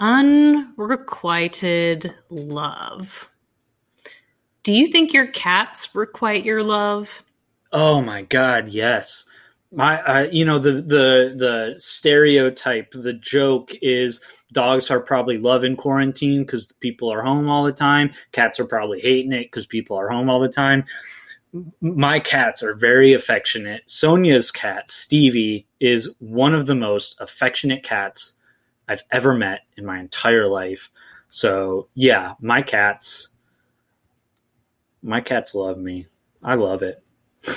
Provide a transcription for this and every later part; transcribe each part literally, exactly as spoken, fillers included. Unrequited love. Do you think your cats requite your love? Oh my God, yes. My, uh, you know, the the the stereotype, the joke is dogs are probably loving quarantine because people are home all the time. Cats are probably hating it because people are home all the time. My cats are very affectionate. Sonia's cat, Stevie, is one of the most affectionate cats I've ever met in my entire life. So, yeah, my cats, my cats love me. I love it.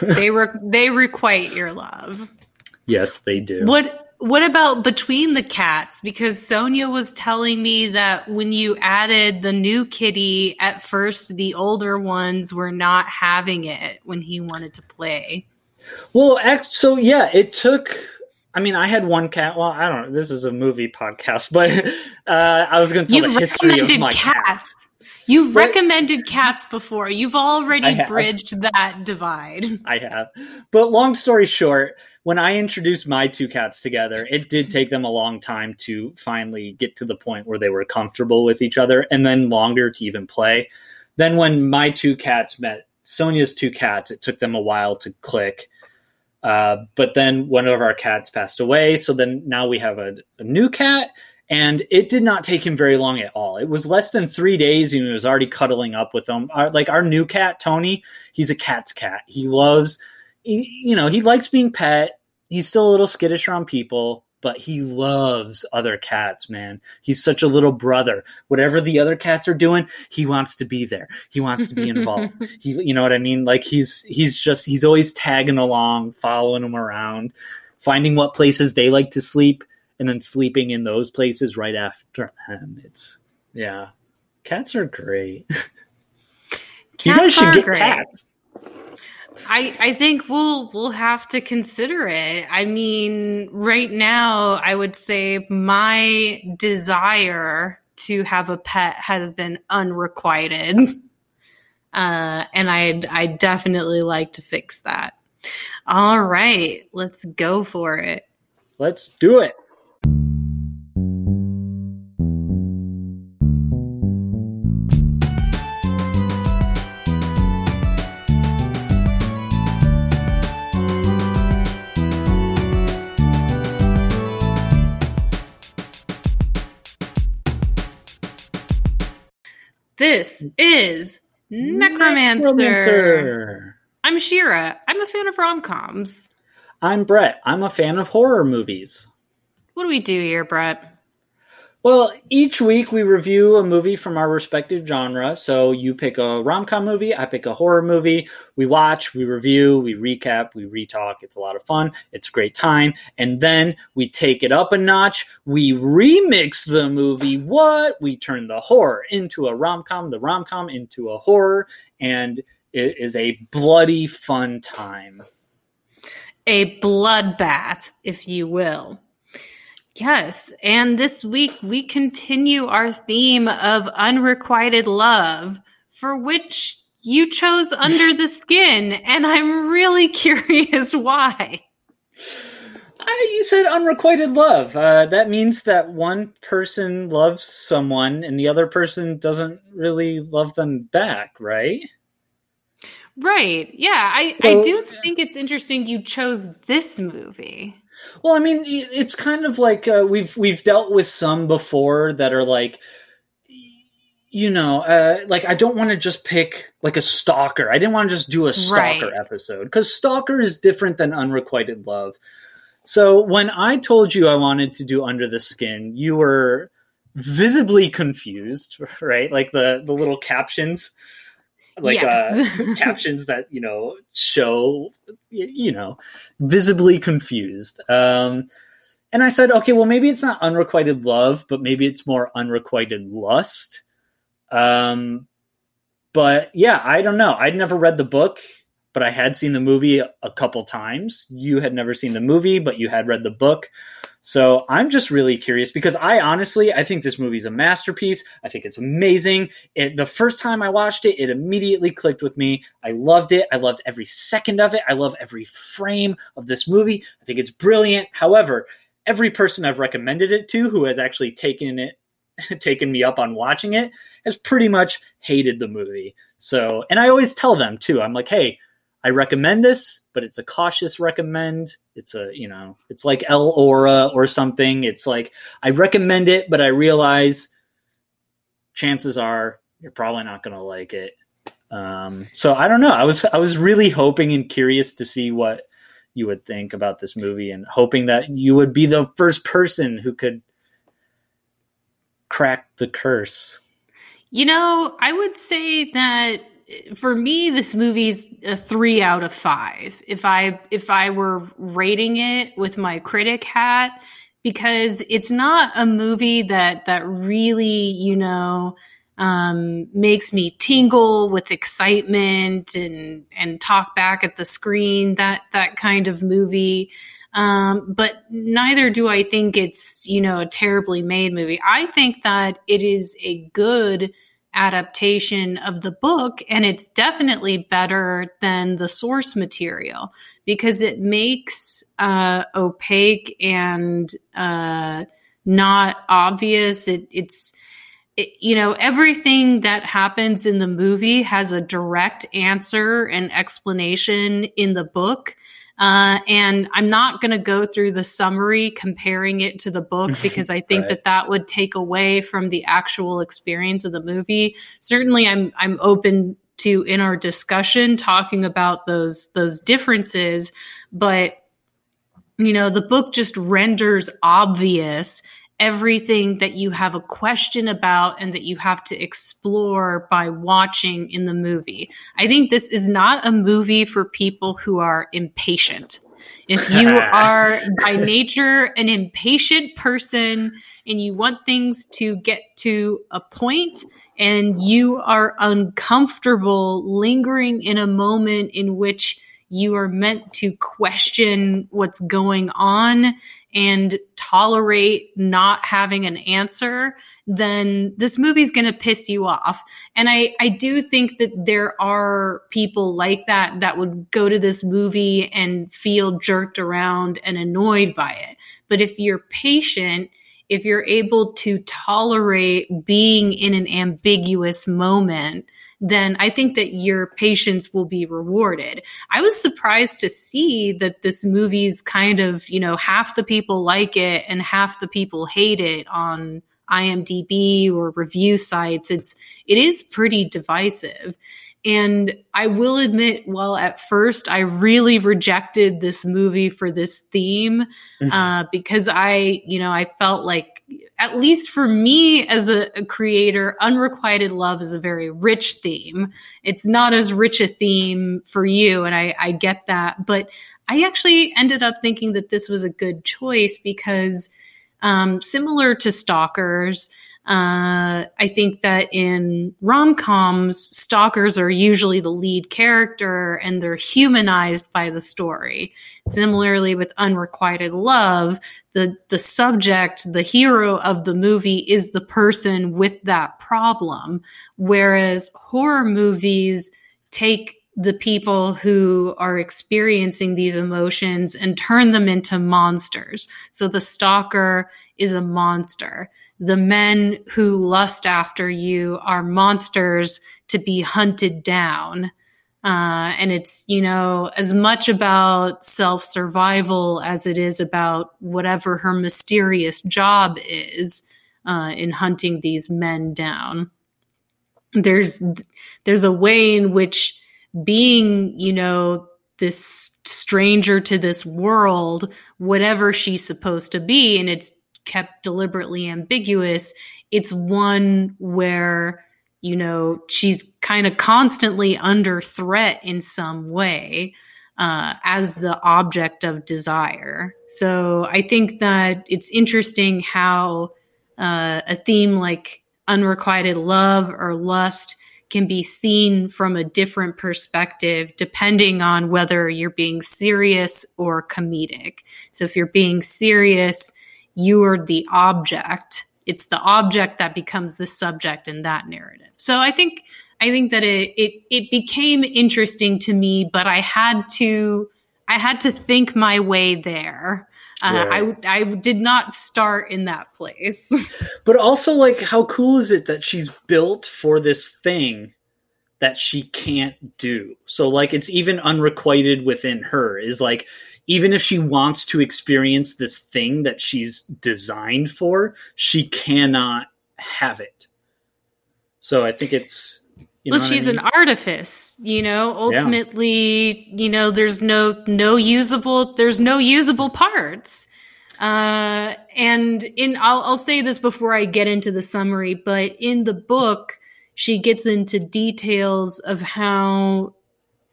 they re- they requite your love. Yes, they do. What what about between the cats? Because Sonia was telling me that when you added the new kitty, at first the older ones were not having it when he wanted to play. Well, so yeah, it took... I mean, I had one cat. Well, I don't know. This is a movie podcast, but uh, I was going to tell you the history of my cats. cats. You've but, recommended cats before. You've already bridged that divide. I have. But long story short, when I introduced my two cats together, it did take them a long time to finally get to the point where they were comfortable with each other, and then longer to even play. Then when my two cats met Sonia's two cats, it took them a while to click. Uh, but then one of our cats passed away. So then now we have a, a new cat. And it did not take him very long at all. It was less than three days, and he was already cuddling up with them. Our, like our new cat, Tony, he's a cat's cat. He loves, he, you know, he likes being pet. He's still a little skittish around people, but he loves other cats, man. He's such a little brother. Whatever the other cats are doing, he wants to be there. He wants to be involved. He, you know what I mean? Like he's he's just, he's always tagging along, following them around, finding what places they like to sleep, and then sleeping in those places right after them. It's, yeah. Cats are great. Cats you guys should get great. cats. I, I think we'll we'll have to consider it. I mean, right now, I would say my desire to have a pet has been unrequited. Uh, and I'd, I'd definitely like to fix that. All right. Let's go for it. Let's do it. This is Necromancer. Necromancer. I'm Shira. I'm a fan of rom-coms. I'm Brett. I'm a fan of horror movies. What do we do here, Brett? Well, each week we review a movie from our respective genre. So you pick a rom-com movie, I pick a horror movie. We watch, we review, we recap, we retalk. It's a lot of fun. It's a great time. And then we take it up a notch. We remix the movie. What? We turn the horror into a rom-com, the rom-com into a horror. And it is a bloody fun time. A bloodbath, if you will. Yes, and this week we continue our theme of unrequited love, for which you chose Under the Skin, and I'm really curious why. I, you said unrequited love. Uh, that means that one person loves someone and the other person doesn't really love them back, right? Right. Yeah, I, so, I do think it's interesting you chose this movie. Well, I mean, it's kind of like uh, we've we've dealt with some before that are like, you know, uh, like I don't want to just pick like a stalker. I didn't want to just do a stalker right. episode because stalker is different than unrequited love. So when I told you I wanted to do Under the Skin, you were visibly confused, right? Like the, the little captions. Like yes. uh, captions that, you know, show, you know, visibly confused. Um, and I said, okay, well, maybe it's not unrequited love, but maybe it's more unrequited lust. Um, but yeah, I don't know. I'd never read the book, but I had seen the movie a couple times. You had never seen the movie, but you had read the book. So I'm just really curious because I honestly, I think this movie is a masterpiece. I think it's amazing. It, the first time I watched it, it immediately clicked with me. I loved it. I loved every second of it. I love every frame of this movie. I think it's brilliant. However, every person I've recommended it to who has actually taken it taken me up on watching it has pretty much hated the movie. So, and I always tell them too, I'm like, hey, I recommend this, but it's a cautious recommend. It's a, you know, it's like El Aura or something. It's like, I recommend it, but I realize chances are you're probably not going to like it. Um, so I don't know. I was, I was really hoping and curious to see what you would think about this movie, and hoping that you would be the first person who could crack the curse. You know, I would say that for me, this movie's a three out of five. If I, if I were rating it with my critic hat, because it's not a movie that, that really, you know, um, makes me tingle with excitement and, and talk back at the screen, that, that kind of movie. Um, but neither do I think it's, you know, a terribly made movie. I think that it is a good adaptation of the book, and it's definitely better than the source material because it makes, uh, opaque and, uh, not obvious. It, it's, It, you know, everything that happens in the movie has a direct answer and explanation in the book. Uh, and I'm not going to go through the summary comparing it to the book because I think right. that that would take away from the actual experience of the movie. Certainly I'm, I'm open to, in our discussion, talking about those, those differences, but you know, the book just renders obvious everything that you have a question about and that you have to explore by watching in the movie. I think this is not a movie for people who are impatient. If you are by nature an impatient person and you want things to get to a point and you are uncomfortable lingering in a moment in which you are meant to question what's going on and tolerate not having an answer, then this movie's going to piss you off. And I, I do think that there are people like that that would go to this movie and feel jerked around and annoyed by it. But if you're patient, if you're able to tolerate being in an ambiguous moment, then I think that your patience will be rewarded. I was surprised to see that this movie's kind of, you know, half the people like it and half the people hate it on I M D B or review sites. It's, it is pretty divisive. And I will admit, while at first I really rejected this movie for this theme, uh, because I, you know, I felt like, at least for me as a, a creator, unrequited love is a very rich theme. It's not as rich a theme for you, and I, I get that. But I actually ended up thinking that this was a good choice because, um, similar to stalkers, uh, I think that in rom-coms, stalkers are usually the lead character and they're humanized by the story. Similarly with unrequited love, the, the subject, the hero of the movie is the person with that problem. Whereas horror movies take the people who are experiencing these emotions and turn them into monsters. So the stalker is a monster. The men who lust after you are monsters to be hunted down. Uh, and it's, you know, as much about self-survival as it is about whatever her mysterious job is, uh, in hunting these men down. There's, there's a way in which being, you know, this stranger to this world, whatever she's supposed to be, and it's kept deliberately ambiguous, it's one where, you know, she's kind of constantly under threat in some way, uh, as the object of desire. So I think that it's interesting how, uh, a theme like unrequited love or lust can be seen from a different perspective depending on whether you're being serious or comedic. So if you're being serious, you are the object. It's the object that becomes the subject in that narrative. So I think I think that it it it became interesting to me, but I had to I had to think my way there. Uh, yeah. I I did not start in that place. But also, like, how cool is it that she's built for this thing that she can't do? So, like, it's even unrequited within her. Is like, even if she wants to experience this thing that she's designed for, she cannot have it. So I think it's... You know well, she's I mean? an artifice, you know, ultimately, yeah. you know, there's no, no usable, there's no usable parts. Uh, and in, I'll, I'll say this before I get into the summary, but in the book, she gets into details of how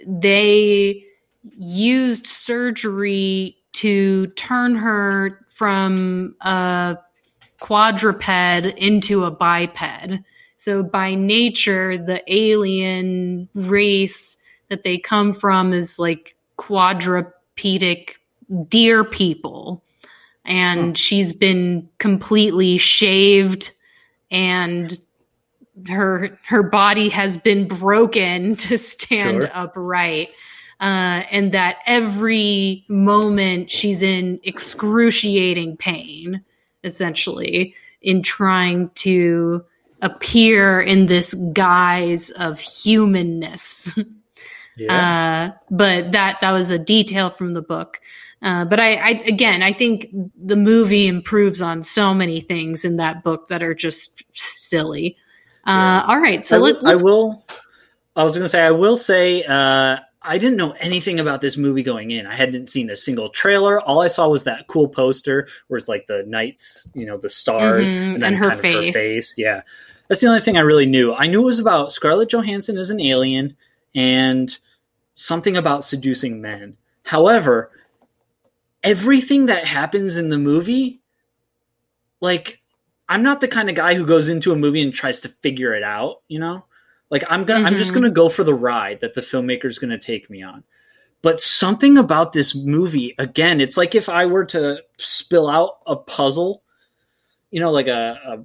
they used surgery to turn her from a quadruped into a biped. So by nature, the alien race that they come from is like quadrupedic deer people. And oh. she's been completely shaved and her her body has been broken to stand sure. upright. Uh, and that every moment she's in excruciating pain, essentially, in trying to... appear in this guise of humanness. yeah. uh, but that, that was a detail from the book. Uh, but I, I, again, I think the movie improves on so many things in that book that are just silly. Uh, yeah. All right. So I, let, let's, I will, I was going to say, I will say, uh, I didn't know anything about this movie going in. I hadn't seen a single trailer. All I saw was that cool poster where it's like the knights, you know, the stars mm-hmm. and, then and her, kind face. Of her face. Yeah. That's the only thing I really knew. I knew it was about Scarlett Johansson as an alien and something about seducing men. However, everything that happens in the movie, like, I'm not the kind of guy who goes into a movie and tries to figure it out, you know? Like, I'm gonna, mm-hmm. I'm just going to go for the ride that the filmmaker's going to take me on. But something about this movie, again, it's like if I were to spill out a puzzle, you know, like a a,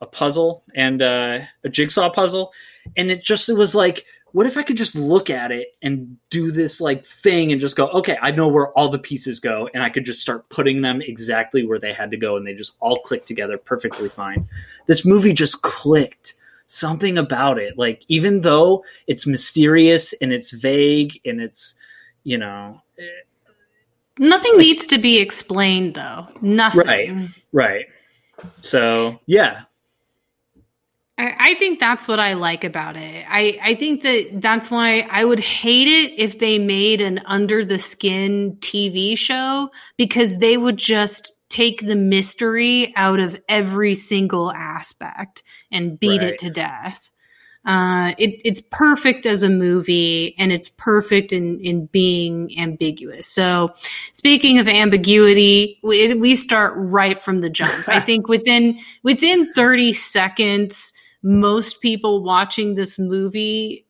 a puzzle and a, a jigsaw puzzle. And it just it was like, what if I could just look at it and do this, like, thing and just go, okay, I know where all the pieces go. And I could just start putting them exactly where they had to go. And they just all click together perfectly fine. This movie just clicked. Something about it, like, even though it's mysterious and it's vague and it's, you know, nothing like, needs to be explained though. Nothing. Right. Right. So, yeah. I, I think that's what I like about it. I, I think that that's why I would hate it if they made an Under the Skin T V show, because they would just take the mystery out of every single aspect and beat right. it to death. Uh, it, it's perfect as a movie, and it's perfect in, in being ambiguous. So speaking of ambiguity, we, we start right from the jump. I think within within thirty seconds, most people watching this movie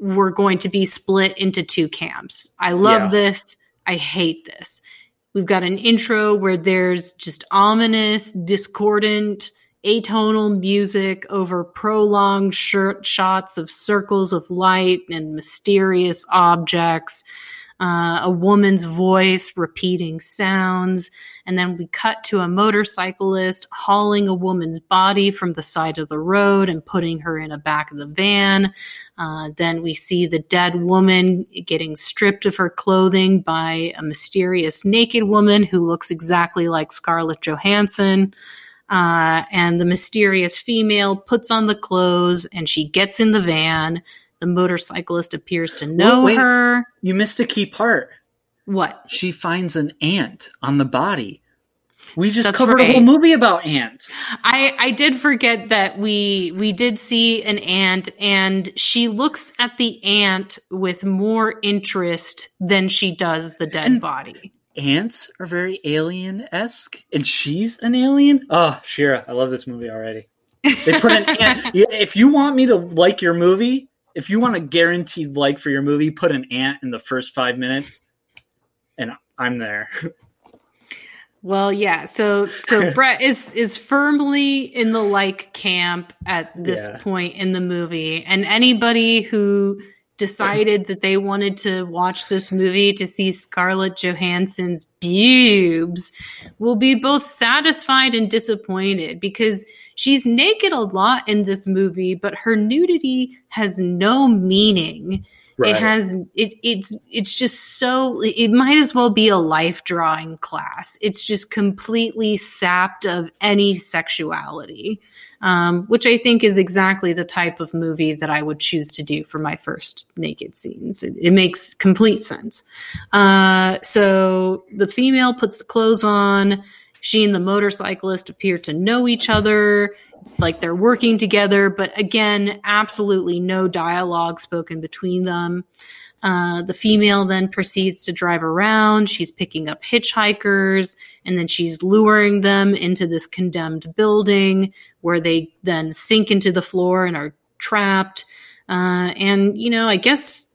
were going to be split into two camps. I love yeah. this. I hate this. We've got an intro where there's just ominous, discordant, atonal music over prolonged shirt shots of circles of light and mysterious objects, uh, a woman's voice repeating sounds, and then we cut to a motorcyclist hauling a woman's body from the side of the road and putting her in the back of the van. Uh, then we see the dead woman getting stripped of her clothing by a mysterious naked woman who looks exactly like Scarlett Johansson. Uh, and the mysterious female puts on the clothes and she gets in the van. The motorcyclist appears to know wait, wait. her. You missed a key part. What? She finds an ant on the body. We just That's covered right. a whole movie about ants. I, I did forget that we we did see an ant, and she looks at the ant with more interest than she does the dead and body. Ants are very alien-esque, and she's an alien? Oh, Shira, I love this movie already. They put an ant. Yeah, if you want me to like your movie, if you want a guaranteed like for your movie, put an ant in the first five minutes, and I'm there. Well, yeah. So, so Brett is is firmly in the like camp at this yeah. point in the movie, and anybody who decided that they wanted to watch this movie to see Scarlett Johansson's boobs will be both satisfied and disappointed, because she's naked a lot in this movie, but her nudity has no meaning. Right. It has it it's it's just so it might as well be a life drawing class. It's just completely sapped of any sexuality, um, which I think is exactly the type of movie that I would choose to do for my first naked scenes. It, it makes complete sense. Uh, so the female puts the clothes on. She and the motorcyclist appear to know each other. It's like they're working together, but again, absolutely no dialogue spoken between them. Uh, the female then proceeds to drive around. She's picking up hitchhikers, and then she's luring them into this condemned building where they then sink into the floor and are trapped. Uh, and, you know, I guess...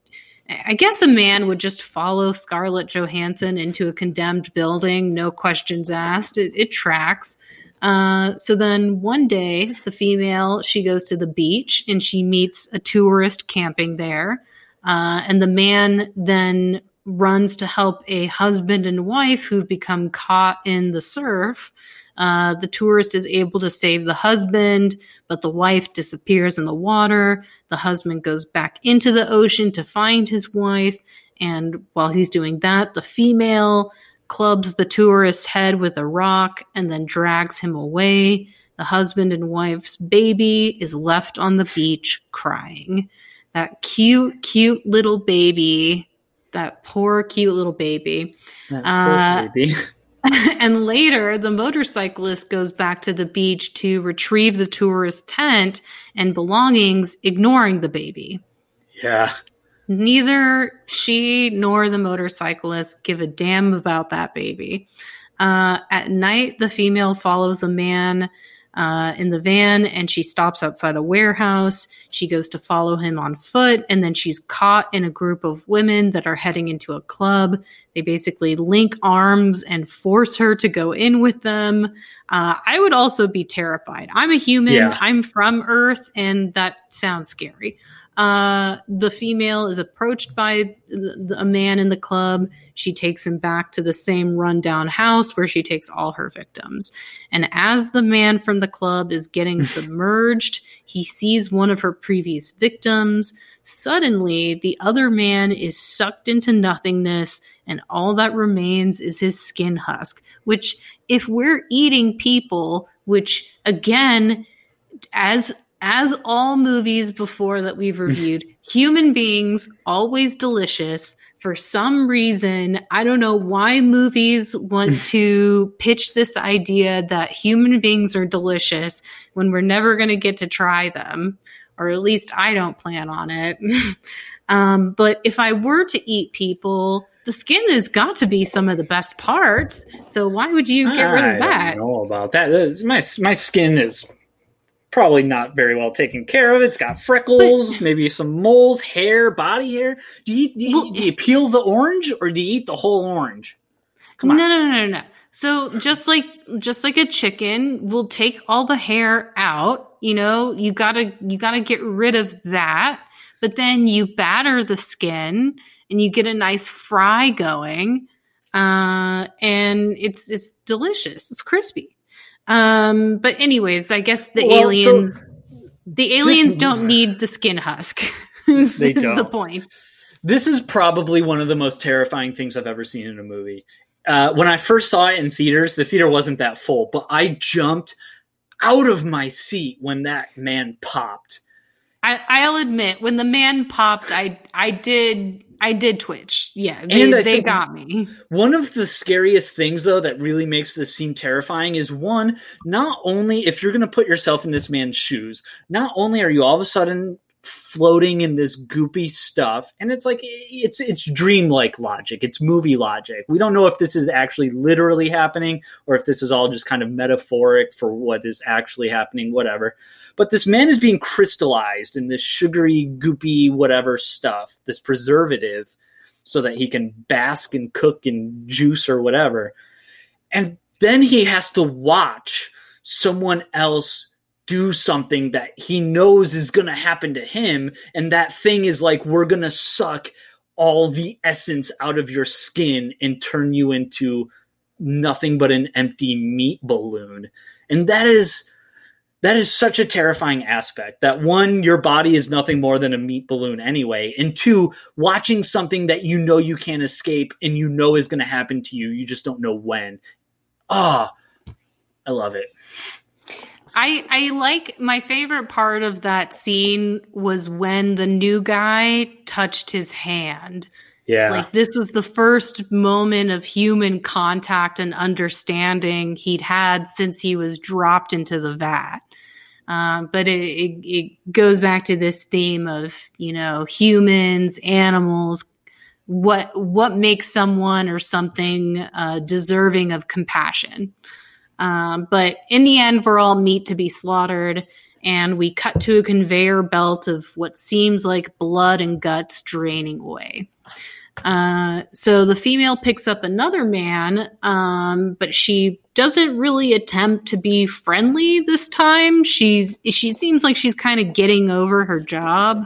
I guess a man would just follow Scarlett Johansson into a condemned building, no questions asked. It, it tracks. Uh, so then one day, the female, she goes to the beach and she meets a tourist camping there. Uh, and the man then runs to help a husband and wife who've become caught in the surf. Uh, the tourist is able to save the husband, but the wife disappears in the water. The husband goes back into the ocean to find his wife. And while he's doing that, the female clubs the tourist's head with a rock and then drags him away. The husband and wife's baby is left on the beach crying. That cute, cute little baby. That poor, cute little baby. That poor uh, baby. And later, the motorcyclist goes back to the beach to retrieve the tourist tent and belongings, ignoring the baby. Yeah. Neither she nor the motorcyclist give a damn about that baby. Uh, at night, the female follows a man uh, in the van, and she stops outside a warehouse. She goes to follow him on foot, and then she's caught in a group of women that are heading into a club. They basically link arms and force her to go in with them. Uh, I would also be terrified. I'm a human. Yeah. I'm from Earth, and that sounds scary. Uh, the female is approached by the, a man in the club. She takes him back to the same rundown house where she takes all her victims. And as the man from the club is getting submerged, he sees one of her previous victims. Suddenly, the other man is sucked into nothingness, and all that remains is his skin husk, which, if we're eating people, which again, as As all movies before that we've reviewed, human beings, always delicious. For some reason, I don't know why movies want to pitch this idea that human beings are delicious when we're never going to get to try them, or at least I don't plan on it. um, but if I were to eat people, the skin has got to be some of the best parts. So why would you get I rid of that? I don't know about that. My, my skin is... probably not very well taken care of. It's got freckles, but, maybe some moles, hair, body hair. Do you, do, you, well, do you peel the orange, or do you eat the whole orange? Come on. No, no, no, no. So just like just like a chicken, we'll take all the hair out. You know, you gotta you gotta get rid of that. But then you batter the skin, and you get a nice fry going, uh, and it's it's delicious. It's crispy. Um, but anyways, I guess the well, aliens, so, the aliens this, don't need the skin husk. This is don't. the point. This is probably one of the most terrifying things I've ever seen in a movie. Uh, when I first saw it in theaters, the theater wasn't that full, but I jumped out of my seat when that man popped. I, I'll admit, when the man popped, I, I did, I did twitch. Yeah, they, and they got me. One of the scariest things, though, that really makes this seem terrifying is, one, not only if you're going to put yourself in this man's shoes, not only are you all of a sudden floating in this goopy stuff, and it's like, it's it's dreamlike logic. It's movie logic. We don't know if this is actually literally happening or if this is all just kind of metaphoric for what is actually happening, whatever. But this man is being crystallized in this sugary, goopy, whatever stuff, this preservative, so that he can bask and cook and juice or whatever. And then he has to watch someone else do something that he knows is going to happen to him. And that thing is like, we're going to suck all the essence out of your skin and turn you into nothing but an empty meat balloon. And that is, that is such a terrifying aspect that one, your body is nothing more than a meat balloon anyway. And two, watching something that you know you can't escape and you know is going to happen to you. You just don't know when. Ah, oh, I love it. I, I like, my favorite part of that scene was when the new guy touched his hand. Yeah. Like, this was the first moment of human contact and understanding he'd had since he was dropped into the vat. Um, but it, it, it goes back to this theme of, you know, humans, animals, what, what makes someone or something uh, deserving of compassion. Um, but in the end, we're all meat to be slaughtered, and we cut to a conveyor belt of what seems like blood and guts draining away. Uh, so the female picks up another man, um, but she doesn't really attempt to be friendly this time. She's she seems like she's kind of getting over her job.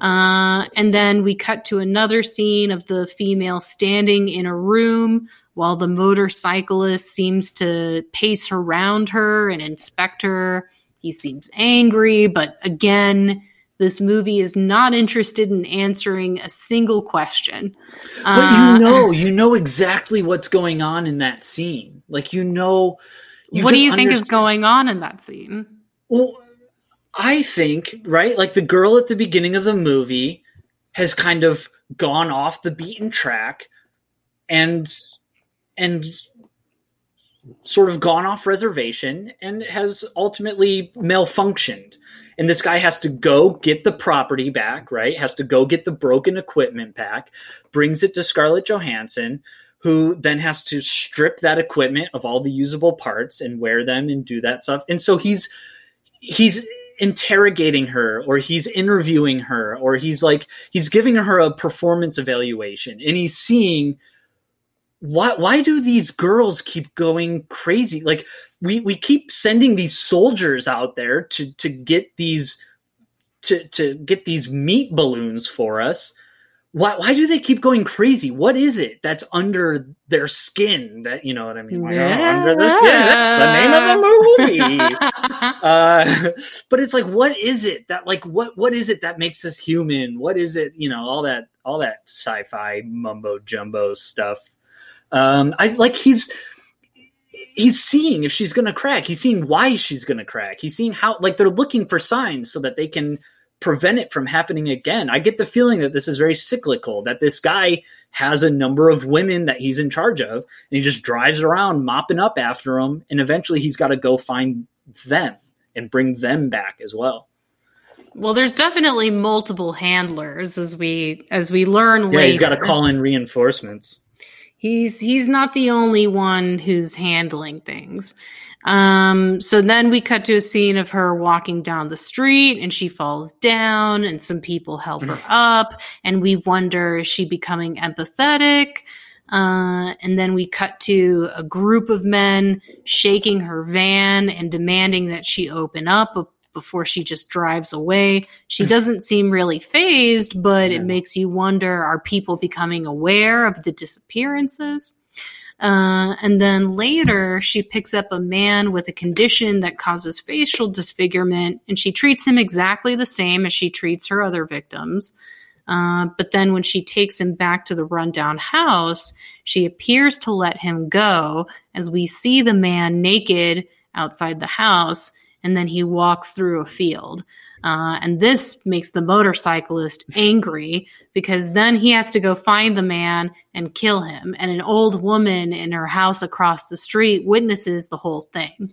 Uh, and then we cut to another scene of the female standing in a room while the motorcyclist seems to pace around her and inspect her. He seems angry, but again, this movie is not interested in answering a single question. But uh, you know, you know exactly what's going on in that scene. Like, you know. You what do you understand. think is going on in that scene? Well, I think, right, like the girl at the beginning of the movie has kind of gone off the beaten track and... and sort of gone off reservation and has ultimately malfunctioned. And this guy has to go get the property back, right? Has to go get the broken equipment back, brings it to Scarlett Johansson, who then has to strip that equipment of all the usable parts and wear them and do that stuff. And so he's, he's interrogating her, or he's interviewing her, or he's like, he's giving her a performance evaluation, and he's seeing, Why why do these girls keep going crazy? Like, we, we keep sending these soldiers out there to, to get these to to get these meat balloons for us. Why why do they keep going crazy? What is it that's under their skin? That, you know what I mean? Like, yeah. oh, under the skin. That's the name of the movie. uh, but it's like, what is it that like what what is it that makes us human? What is it, you know, all that all that sci-fi mumbo jumbo stuff. Um, I like he's, he's seeing if she's going to crack. He's seeing why she's going to crack. He's seeing how, like, they're looking for signs so that they can prevent it from happening again. I get the feeling that this is very cyclical, that this guy has a number of women that he's in charge of, and he just drives around mopping up after them. And eventually he's got to go find them and bring them back as well. Well, there's definitely multiple handlers as we, as we learn yeah, later. Yeah, he's got to call in reinforcements. He's he's not the only one who's handling things. Um, so then we cut to a scene of her walking down the street, and she falls down, and some people help her up, and we wonder, is she becoming empathetic? Uh, and then we cut to a group of men shaking her van and demanding that she open up before she just drives away. She doesn't seem really phased, but it makes you wonder, are people becoming aware of the disappearances? Uh, and then later, she picks up a man with a condition that causes facial disfigurement, and she treats him exactly the same as she treats her other victims. Uh, but then when she takes him back to the rundown house, she appears to let him go, as we see the man naked outside the house, and then he walks through a field. Uh, and this makes the motorcyclist angry, because then he has to go find the man and kill him. And an old woman in her house across the street witnesses the whole thing.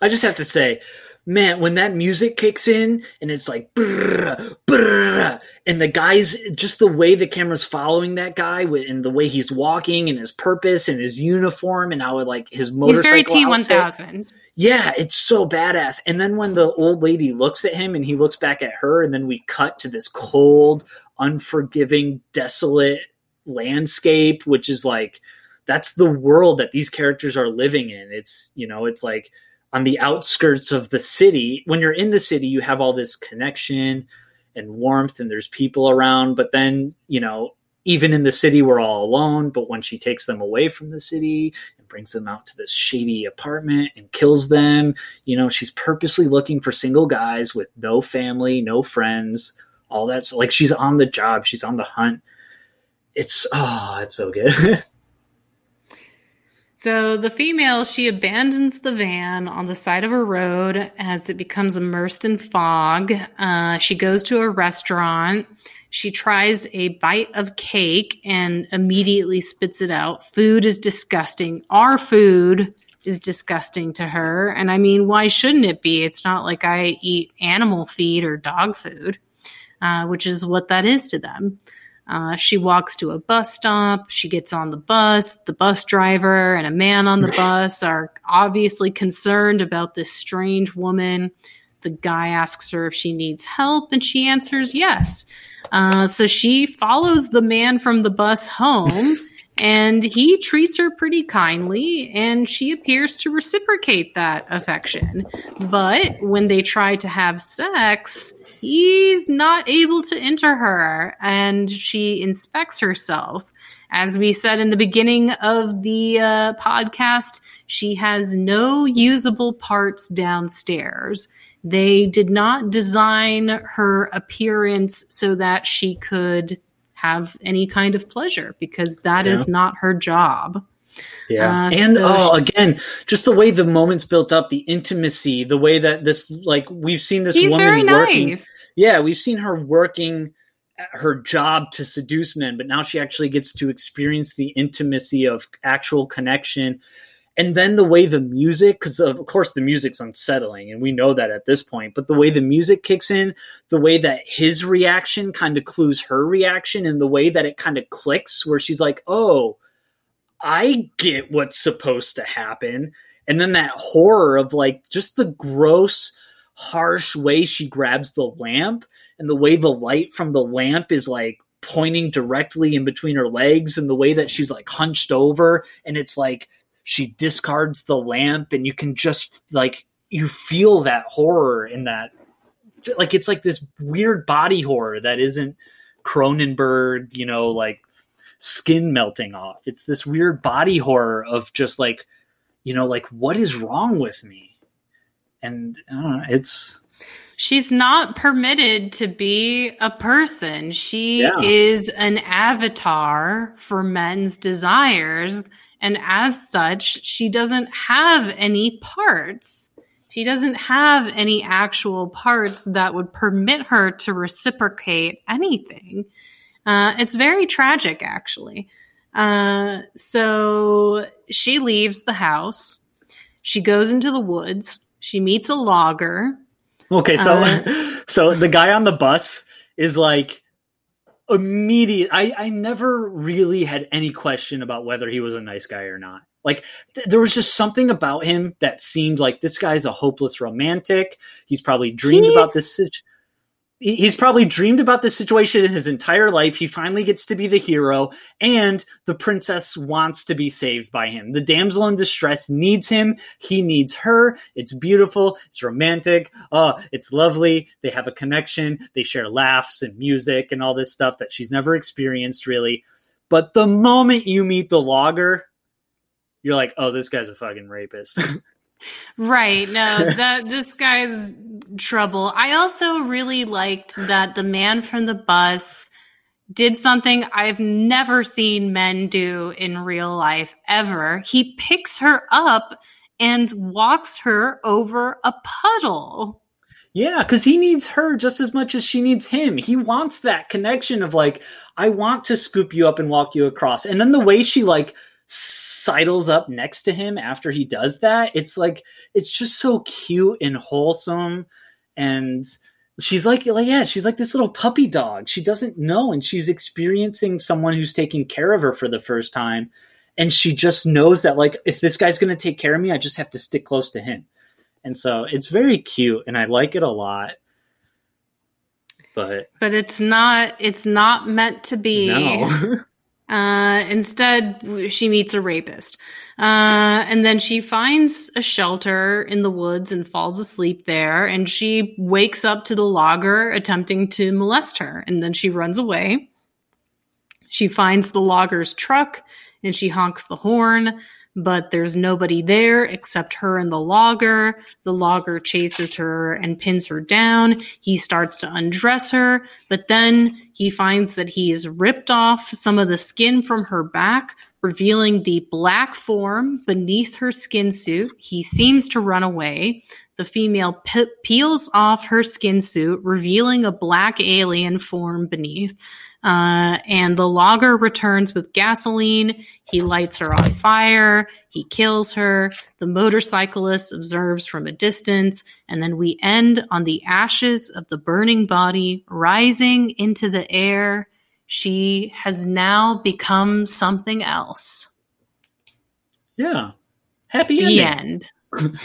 I just have to say, man, when that music kicks in and it's like, brr, brr, and the guy's, just the way the camera's following that guy and the way he's walking and his purpose and his uniform and how, like, his motorcycle outfit. He's very T one thousand. Yeah, it's so badass. And then when the old lady looks at him and he looks back at her, and then we cut to this cold, unforgiving, desolate landscape, which is like, that's the world that these characters are living in. It's, you know, it's like, on the outskirts of the city. When you're in the city, you have all this connection and warmth and there's people around. But then, you know, even in the city, we're all alone. But when she takes them away from the city and brings them out to this shady apartment and kills them, you know, she's purposely looking for single guys with no family, no friends, all that. So like she's on the job. She's on the hunt. It's, oh, it's so good. So the female, she abandons the van on the side of a road as it becomes immersed in fog. Uh, she goes to a restaurant. She tries a bite of cake and immediately spits it out. Food is disgusting. Our food is disgusting to her. And I mean, why shouldn't it be? It's not like I eat animal feed or dog food, uh, which is what that is to them. Uh, she walks to a bus stop. She gets on the bus. The bus driver and a man on the bus are obviously concerned about this strange woman. The guy asks her if she needs help, and she answers yes. Uh, so she follows the man from the bus home, and he treats her pretty kindly, and she appears to reciprocate that affection. But when they try to have sex, he's not able to enter her, and she inspects herself. As we said in the beginning of the uh, podcast, she has no usable parts downstairs. They did not design her appearance so that she could have any kind of pleasure, because that yeah. is not her job. Yeah. Uh, and so oh, she, again, just the way the moments built up, the intimacy, the way that this, like, we've seen this woman very working. Nice. Yeah. We've seen her working at her job to seduce men, but now she actually gets to experience the intimacy of actual connection. And then the way the music, because of course the music's unsettling, and we know that at this point, but the way the music kicks in, the way that his reaction kind of clues her reaction, and the way that it kind of clicks where she's like, oh, I get what's supposed to happen. And then that horror of like just the gross, harsh way she grabs the lamp and the way the light from the lamp is like pointing directly in between her legs, and the way that she's like hunched over and it's like, she discards the lamp, and you can just like, you feel that horror in that. Like, it's like this weird body horror that isn't Cronenberg, you know, like skin melting off. It's this weird body horror of just like, you know, like what is wrong with me? And I don't know, it's, she's not permitted to be a person. She yeah. is an avatar for men's desires. And as such, she doesn't have any parts. She doesn't have any actual parts that would permit her to reciprocate anything. Uh, it's very tragic, actually. Uh, so she leaves the house. She goes into the woods. She meets a logger. Okay, so uh, so the guy on the bus is like, immediate. I, I never really had any question about whether he was a nice guy or not. Like th- there was just something about him that seemed like this guy's a hopeless romantic. He's probably dreamed he... about this. Situ- he's probably dreamed about this situation his entire life. He finally gets to be the hero, and the princess wants to be saved by him. The damsel in distress needs him. He needs her. It's beautiful. It's romantic. Oh, it's lovely. They have a connection. They share laughs and music and all this stuff that she's never experienced really. But the moment you meet the logger, you're like, oh, this guy's a fucking rapist. Right. No, that this guy's trouble. I also really liked that the man from the bus did something I've never seen men do in real life ever. He picks her up and walks her over a puddle. Yeah, because he needs her just as much as she needs him. He wants that connection of like, I want to scoop you up and walk you across. And then the way she like sidles up next to him after he does that, it's like, it's just so cute and wholesome. And she's like, like yeah, she's like this little puppy dog. She doesn't know, and she's experiencing someone who's taking care of her for the first time, and she just knows that like, if this guy's going to take care of me, I just have to stick close to him. And so it's very cute, and I like it a lot. But but it's not it's not meant to be. No. Uh, instead, she meets a rapist. Uh, and then she finds a shelter in the woods and falls asleep there. And she wakes up to the logger attempting to molest her. And then she runs away. She finds the logger's truck and she honks the horn, but there's nobody there except her and the logger. The logger chases her and pins her down. He starts to undress her, but then he finds that he has ripped off some of the skin from her back, revealing the black form beneath her skin suit. He seems to run away. The female pe- peels off her skin suit, revealing a black alien form beneath. Uh, and the logger returns with gasoline. He lights her on fire. He kills her. The motorcyclist observes from a distance. And then we end on the ashes of the burning body rising into the air. She has now become something else. Yeah. Happy ending. The end.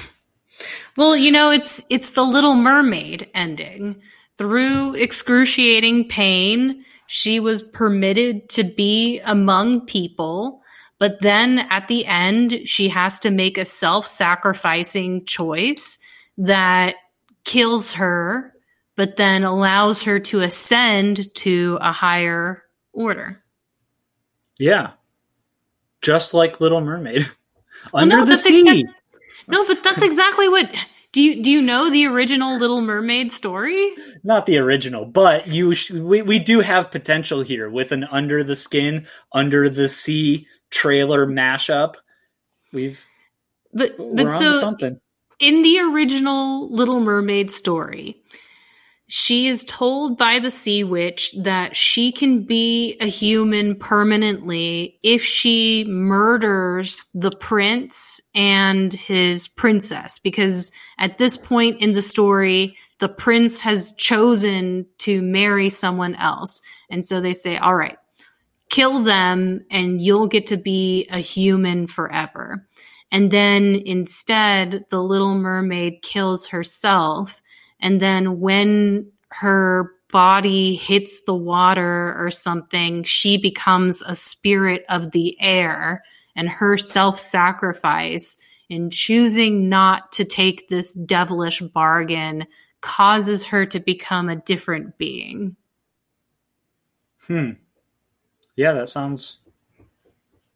Well, you know, it's it's the Little Mermaid ending. Through excruciating pain, she was permitted to be among people, but then at the end, she has to make a self-sacrificing choice that kills her, but then allows her to ascend to a higher order. Yeah. Just like Little Mermaid. Under well, no, the sea. Exactly, no, but that's exactly what... Do you do you know the original Little Mermaid story? Not the original, but you sh- we we do have potential here with an Under the Skin, Under the Sea trailer mashup. We've but but so something. In the original Little Mermaid story, she is told by the sea witch that she can be a human permanently if she murders the prince and his princess. Because at this point in the story, the prince has chosen to marry someone else. And so they say, all right, kill them and you'll get to be a human forever. And then instead, the Little Mermaid kills herself. And then when her body hits the water or something, she becomes a spirit of the air, and her self-sacrifice in choosing not to take this devilish bargain causes her to become a different being. Hmm. Yeah, that sounds,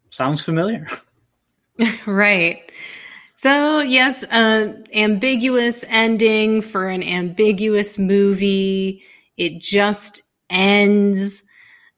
sounds familiar. Right. So, yes, uh, ambiguous ending for an ambiguous movie. It just ends.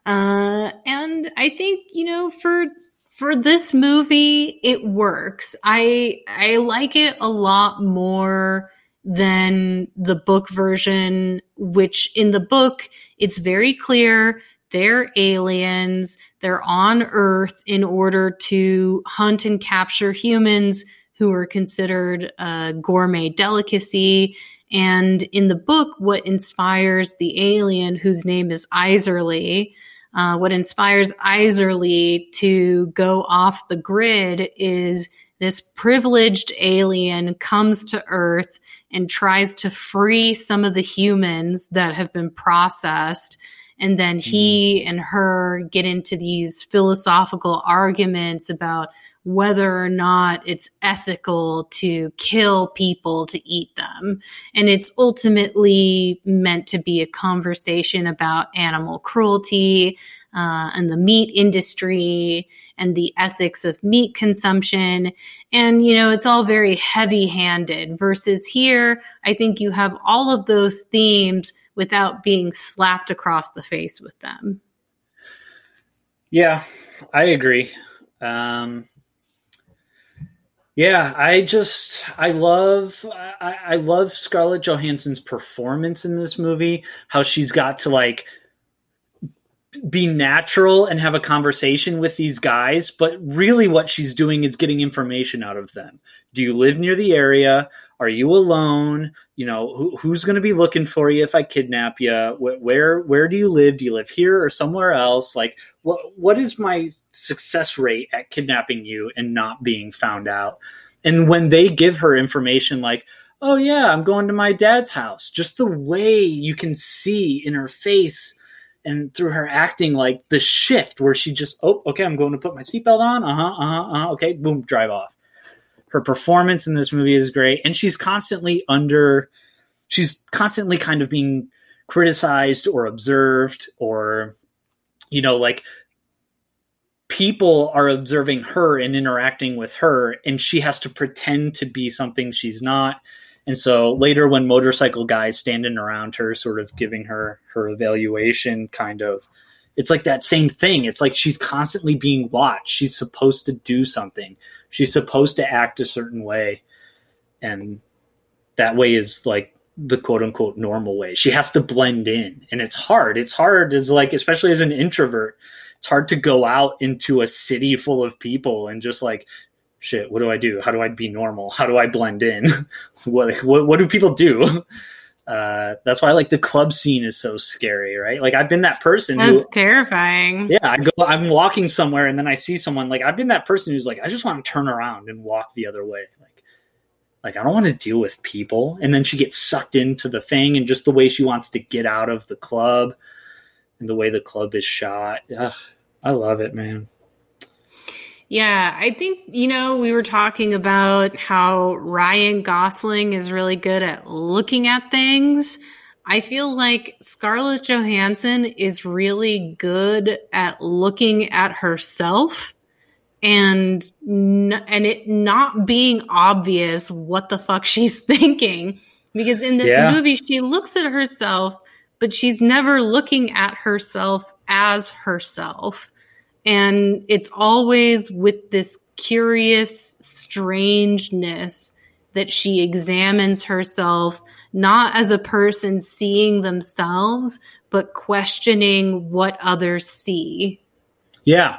Uh, and I think, you know, for for this movie, it works. I I like it a lot more than the book version, which in the book, it's very clear. They're aliens. They're on Earth in order to hunt and capture humans who are considered a gourmet delicacy. And in the book, what inspires the alien, whose name is Iserly, uh, what inspires Iserly to go off the grid is this privileged alien comes to Earth and tries to free some of the humans that have been processed. And then he and her get into these philosophical arguments about whether or not it's ethical to kill people to eat them. And it's ultimately meant to be a conversation about animal cruelty uh, and the meat industry and the ethics of meat consumption. And, you know, it's all very heavy-handed versus here. I think you have all of those themes without being slapped across the face with them. Yeah, I agree. Um, Yeah, I just, I love, I, I love Scarlett Johansson's performance in this movie, how she's got to like be natural and have a conversation with these guys. But really what she's doing is getting information out of them. Do you live near the area? Are you alone? You know, who, who's going to be looking for you if I kidnap you? Where, where do you live? Do you live here or somewhere else? Like, what, what is my success rate at kidnapping you and not being found out? And when they give her information like, oh yeah, I'm going to my dad's house. Just the way you can see in her face and through her acting, like the shift where she just, oh, okay, I'm going to put my seatbelt on. Uh huh. Uh huh. Uh-huh, okay. Boom. Drive off. Her performance in this movie is great. And she's constantly under, she's constantly kind of being criticized or observed, or, you know, like people are observing her and interacting with her, and she has to pretend to be something she's not. And so later when motorcycle guys standing around her, sort of giving her her evaluation, kind of, it's like that same thing. It's like she's constantly being watched. She's supposed to do something. She's supposed to act a certain way. And that way is like the quote unquote normal way. She has to blend in, and it's hard. It's hard. It's like, especially as an introvert, it's hard to go out into a city full of people and just like, shit, what do I do? How do I be normal? How do I blend in? what, what what do people do? Uh, that's why like the club scene is so scary, right? Like I've been that person. That's who, terrifying. Yeah, I go. I'm walking somewhere and then I see someone. Like I've been that person who's like, I just want to turn around and walk the other way. Like, like I don't want to deal with people. And then she gets sucked into the thing, and just the way she wants to get out of the club, and the way the club is shot. Ugh, I love it, man. Yeah, I think, you know, we were talking about how Ryan Gosling is really good at looking at things. I feel like Scarlett Johansson is really good at looking at herself and n- and it not being obvious what the fuck she's thinking. Because in this yeah. movie, she looks at herself, but she's never looking at herself as herself. And it's always with this curious strangeness that she examines herself, not as a person seeing themselves, but questioning what others see. Yeah.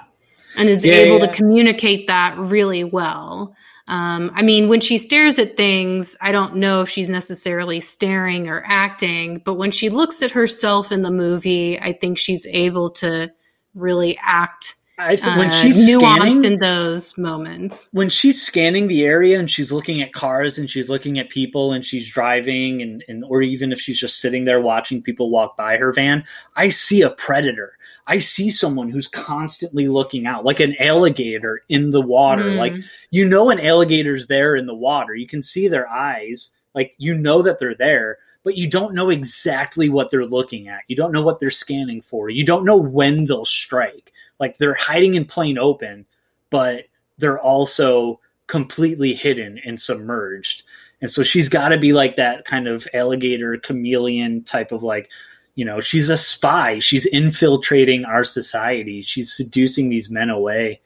And is yeah, able yeah. to communicate that really well. Um, I mean, when she stares at things, I don't know if she's necessarily staring or acting, but when she looks at herself in the movie, I think she's able to really act I th- when uh, she's nuanced scanning, in those moments. When she's scanning the area and she's looking at cars and she's looking at people and she's driving, and, and or even if she's just sitting there watching people walk by her van, I see a predator. I see someone who's constantly looking out, like an alligator in the water. Mm. Like, you know, an alligator's there in the water. You can see their eyes. Like, you know that they're there, but you don't know exactly what they're looking at. You don't know what they're scanning for. You don't know when they'll strike. Like, they're hiding in plain open, but they're also completely hidden and submerged. And so she's got to be like that kind of alligator chameleon type of, like, you know, she's a spy. She's infiltrating our society. She's seducing these men away.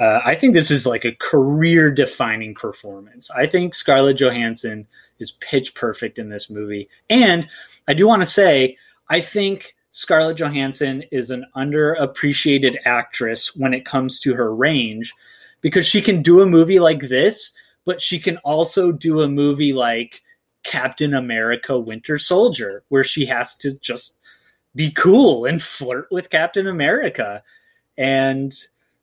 Uh, I think this is like a career-defining performance. I think Scarlett Johansson is pitch perfect in this movie. And I do want to say, I think Scarlett Johansson is an underappreciated actress when it comes to her range, because she can do a movie like this, but she can also do a movie like Captain America Winter Soldier, where she has to just be cool and flirt with Captain America. And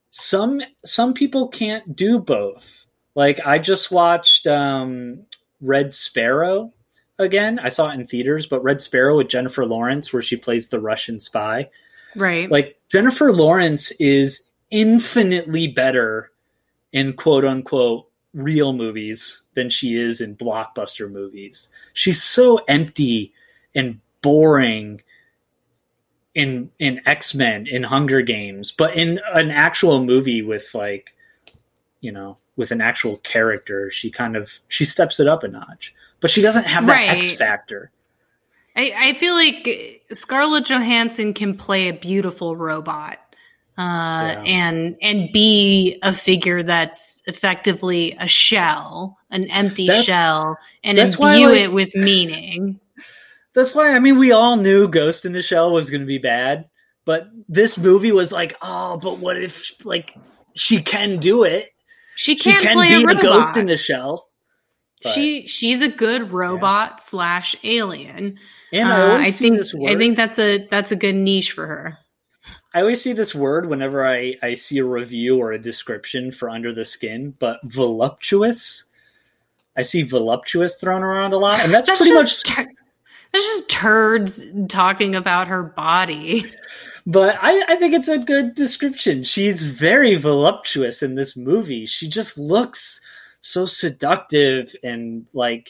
some, some people can't do both. Like, I just watched, um, Red Sparrow again. I saw it in theaters, but Red Sparrow with Jennifer Lawrence, where she plays the Russian spy. Right. Like, Jennifer Lawrence is infinitely better in quote unquote real movies than she is in blockbuster movies. She's so empty and boring in, in X-Men, in Hunger Games, but in an actual movie with, like, you know, with an actual character, she kind of, she steps it up a notch, but she doesn't have that right. X factor. I, I feel like Scarlett Johansson can play a beautiful robot uh, yeah. and, and be a figure that's effectively a shell, an empty that's, shell, and imbue why, like, it with meaning. That's why, I mean, we all knew Ghost in the Shell was going to be bad, but this movie was like, oh, but what if, like, she can do it. She can, she can play be a, a ghost in the shell. But, she she's a good robot yeah. slash alien. And uh, I always I see think, this word. I think that's a that's a good niche for her. I always see this word whenever I, I see a review or a description for Under the Skin, but voluptuous. I see voluptuous thrown around a lot, and that's, that's pretty much ter- It's just turds talking about her body. But I, I think it's a good description. She's very voluptuous in this movie. She just looks so seductive and like,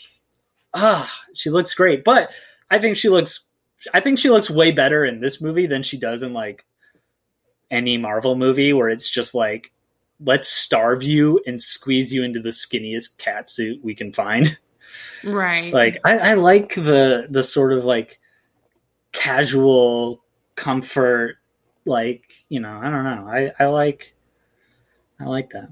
ah, she looks great. But I think she looks, I think she looks way better in this movie than she does in like any Marvel movie where it's just like, let's starve you and squeeze you into the skinniest cat suit we can find. Right. Like I, I like the, the sort of like casual comfort, like, you know, I don't know. I, I like, I like that.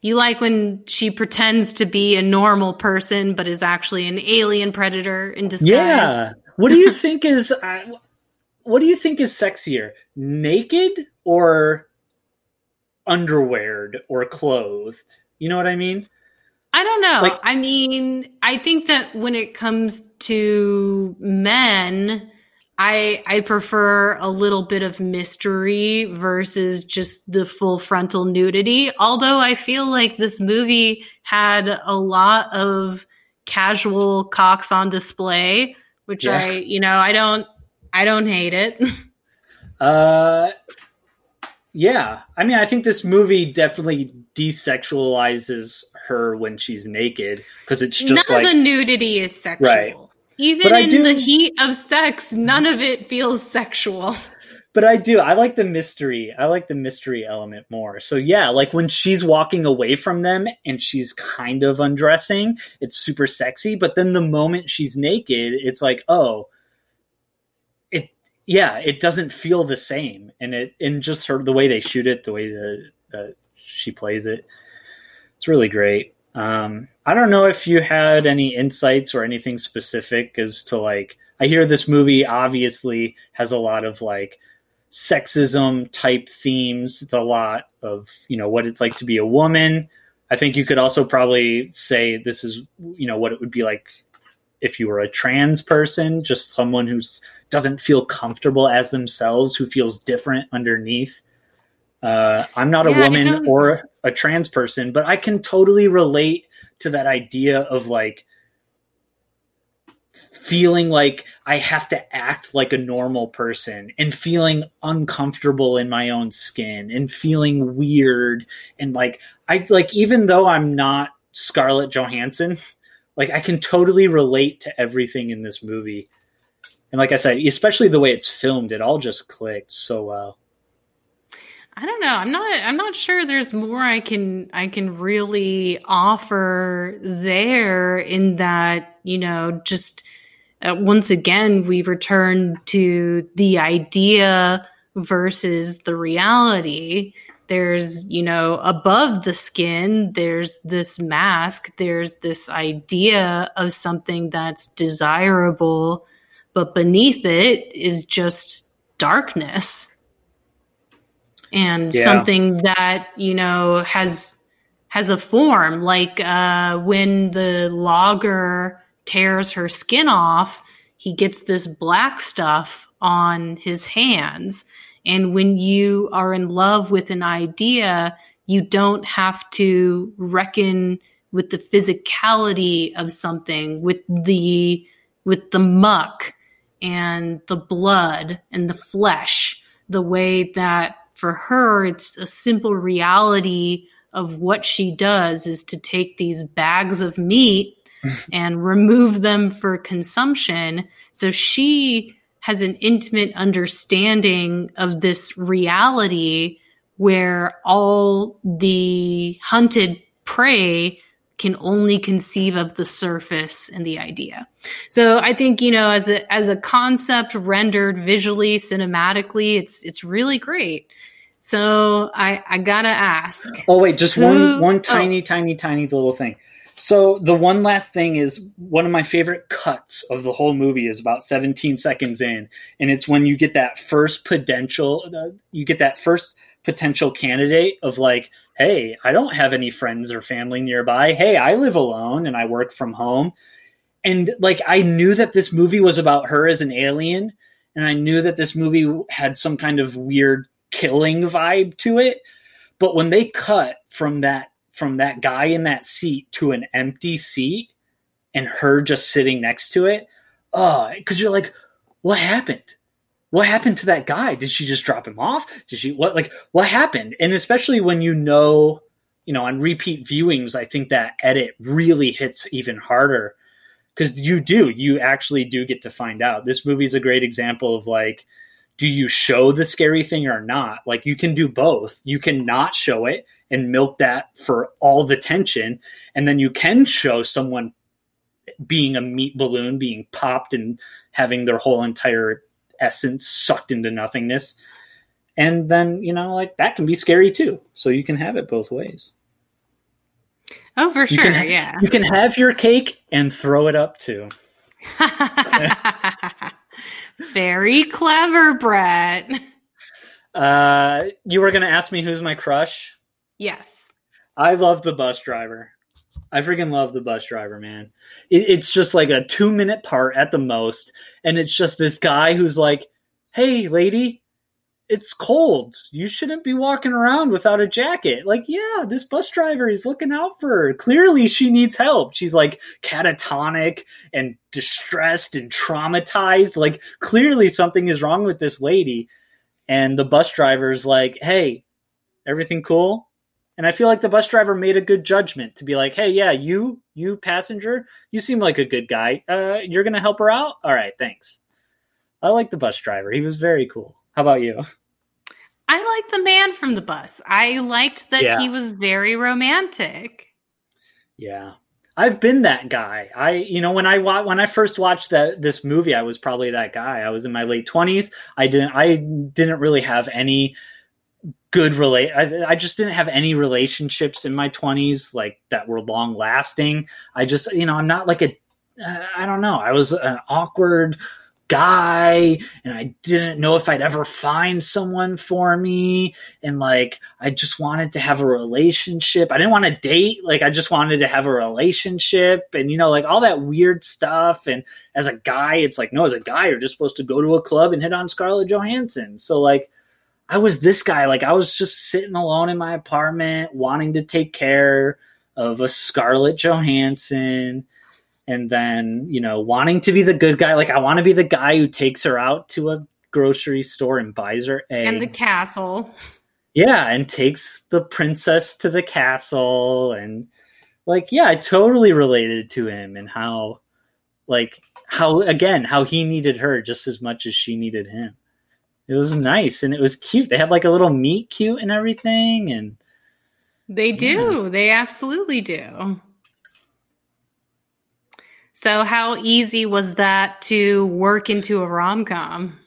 You like when she pretends to be a normal person, but is actually an alien predator in disguise. Yeah. What do you think is, uh, what do you think is sexier? Naked or underweared or clothed? You know what I mean? I don't know. Like, I mean, I think that when it comes to men, I I prefer a little bit of mystery versus just the full frontal nudity. Although I feel like this movie had a lot of casual cocks on display, which yeah. I, you know, I don't, I don't hate it. uh, yeah. I mean, I think this movie definitely desexualizes her when she's naked because it's just none like of the nudity is sexual. Right. Even but in do, the heat of sex, none of it feels sexual. But I do. I like the mystery. I like the mystery element more. So yeah, like when she's walking away from them and she's kind of undressing, it's super sexy. But then the moment she's naked, it's like, oh, it, yeah, it doesn't feel the same. And it, and just her, the way they shoot it, the way the, the she plays it, it's really great. Um, I don't know if you had any insights or anything specific as to like, I hear this movie obviously has a lot of like sexism type themes. It's a lot of, you know, what it's like to be a woman. I think you could also probably say this is, you know, what it would be like if you were a trans person, just someone who doesn't feel comfortable as themselves, who feels different underneath. Uh, I'm not yeah, a woman or a trans person, but I can totally relate to that idea of like feeling like I have to act like a normal person and feeling uncomfortable in my own skin and feeling weird. And like, I like, even though I'm not Scarlett Johansson, like I can totally relate to everything in this movie. And like I said, especially the way it's filmed, it all just clicked so well. I don't know. I'm not, I'm not sure there's more I can, I can really offer there in that, you know, just uh, once again, we return to the idea versus the reality. There's, you know, above the skin, there's this mask, there's this idea of something that's desirable, but beneath it is just darkness. And yeah. something that, you know, has has a form, like uh, when the logger tears her skin off, he gets this black stuff on his hands. And when you are in love with an idea, you don't have to reckon with the physicality of something, with the with the muck and the blood and the flesh, the way that for her, it's a simple reality of what she does is to take these bags of meat and remove them for consumption. So she has an intimate understanding of this reality where all the hunted prey can only conceive of the surface and the idea. So I think, you know, as a as a concept rendered visually, cinematically, it's it's really great. So I, I gotta ask. Oh wait, just who, one one tiny, oh. tiny, tiny little thing. So the one last thing is one of my favorite cuts of the whole movie is about seventeen seconds in, and it's when you get that first potential, uh, you get that first potential candidate of like, hey, I don't have any friends or family nearby. Hey, I live alone and I work from home. And like, I knew that this movie was about her as an alien. And I knew that this movie had some kind of weird killing vibe to it. But when they cut from that, from that guy in that seat to an empty seat, and her just sitting next to it. Oh, because you're like, what happened? What happened to that guy? Did she just drop him off? Did she what? Like, what happened? And especially when you know, you know, on repeat viewings, I think that edit really hits even harder because you do, you actually do get to find out. This movie is a great example of like, do you show the scary thing or not? Like, you can do both. You can not show it and milk that for all the tension, and then you can show someone being a meat balloon, being popped and having their whole entire essence sucked into nothingness. And then, you know, like that can be scary too. So you can have it both ways. Oh, for sure. You can, yeah. You can have your cake and throw it up too. Very clever, Brett. Uh, you were going to ask me who's my crush? Yes. I love the bus driver. I freaking love the bus driver, man. It, it's just like a two minute part at the most. And it's just this guy who's like, hey, lady, it's cold. You shouldn't be walking around without a jacket. Like, yeah, this bus driver is looking out for her. Clearly she needs help. She's like catatonic and distressed and traumatized. Like, clearly something is wrong with this lady. And the bus driver's like, hey, everything cool? And I feel like the bus driver made a good judgment to be like, hey, yeah, you, you passenger, you seem like a good guy. Uh, you're going to help her out? All right, thanks. I like the bus driver. He was very cool. How about you? I like the man from the bus. I liked that yeah. he was very romantic. Yeah. I've been that guy. I, you know, when I wa- when I first watched that this movie, I was probably that guy. I was in my late twenties. I didn't, I didn't really have any good relate. I, I just didn't have any relationships in my twenties like that were long lasting. I just, you know, I'm not like a, uh, I don't know. I was an awkward guy and I didn't know if I'd ever find someone for me. And like, I just wanted to have a relationship. I didn't want to date. Like, I just wanted to have a relationship and, you know, like all that weird stuff. And as a guy, it's like, no, as a guy, you're just supposed to go to a club and hit on Scarlett Johansson. So like, I was this guy, like I was just sitting alone in my apartment wanting to take care of a Scarlett Johansson and then, you know, wanting to be the good guy. Like I want to be the guy who takes her out to a grocery store and buys her eggs. And the castle. Yeah, and takes the princess to the castle. And like, yeah, I totally related to him and how, like, how, again, how he needed her just as much as she needed him. It was nice and it was cute. They had like a little meet cute and everything. And they do. Yeah. They absolutely do. So how easy was that to work into a rom-com?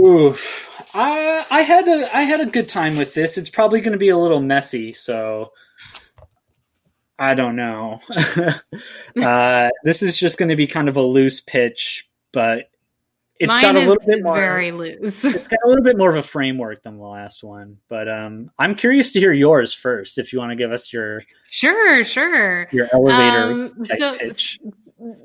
Oof. I I had a I had a good time with this. It's probably going to be a little messy, so I don't know. uh, this is just going to be kind of a loose pitch, but It's Mine got a little is, bit more. Very loose. It's got a little bit more of a framework than the last one, but um, I'm curious to hear yours first. If you want to give us your sure, sure, your elevator um, so, pitch.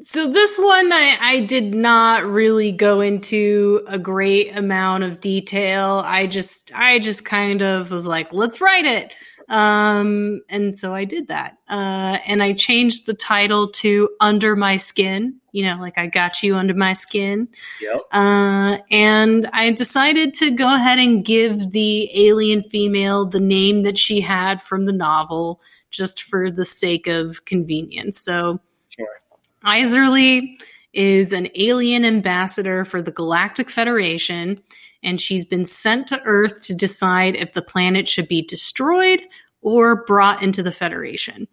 So this one, I, I did not really go into a great amount of detail. I just, I just kind of was like, let's write it, um, and so I did that, uh, and I changed the title to "Under My Skin." You know, like I got you under my skin. Yep. Uh, and I decided to go ahead and give the alien female the name that she had from the novel just for the sake of convenience. So sure. Iserly is an alien ambassador for the Galactic Federation, and she's been sent to Earth to decide if the planet should be destroyed or brought into the Federation.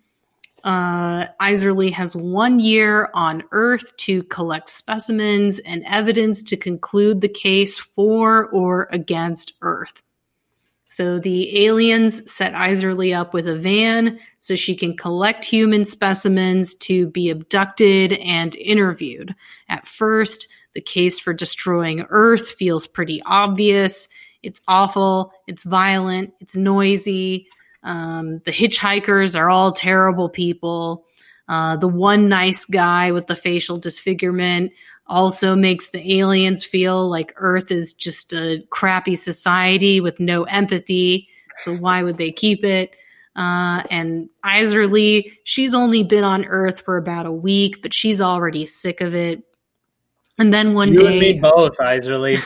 Uh, Iserly has one year on Earth to collect specimens and evidence to conclude the case for or against Earth. So the aliens set Iserly up with a van so she can collect human specimens to be abducted and interviewed. At first, the case for destroying Earth feels pretty obvious. It's awful, it's violent, it's noisy. Um, the hitchhikers are all terrible people. Uh, the one nice guy with the facial disfigurement also makes the aliens feel like Earth is just a crappy society with no empathy. So why would they keep it? Uh, and Iserly, she's only been on Earth for about a week, but she's already sick of it. And then one you day... You and me both, Iserly.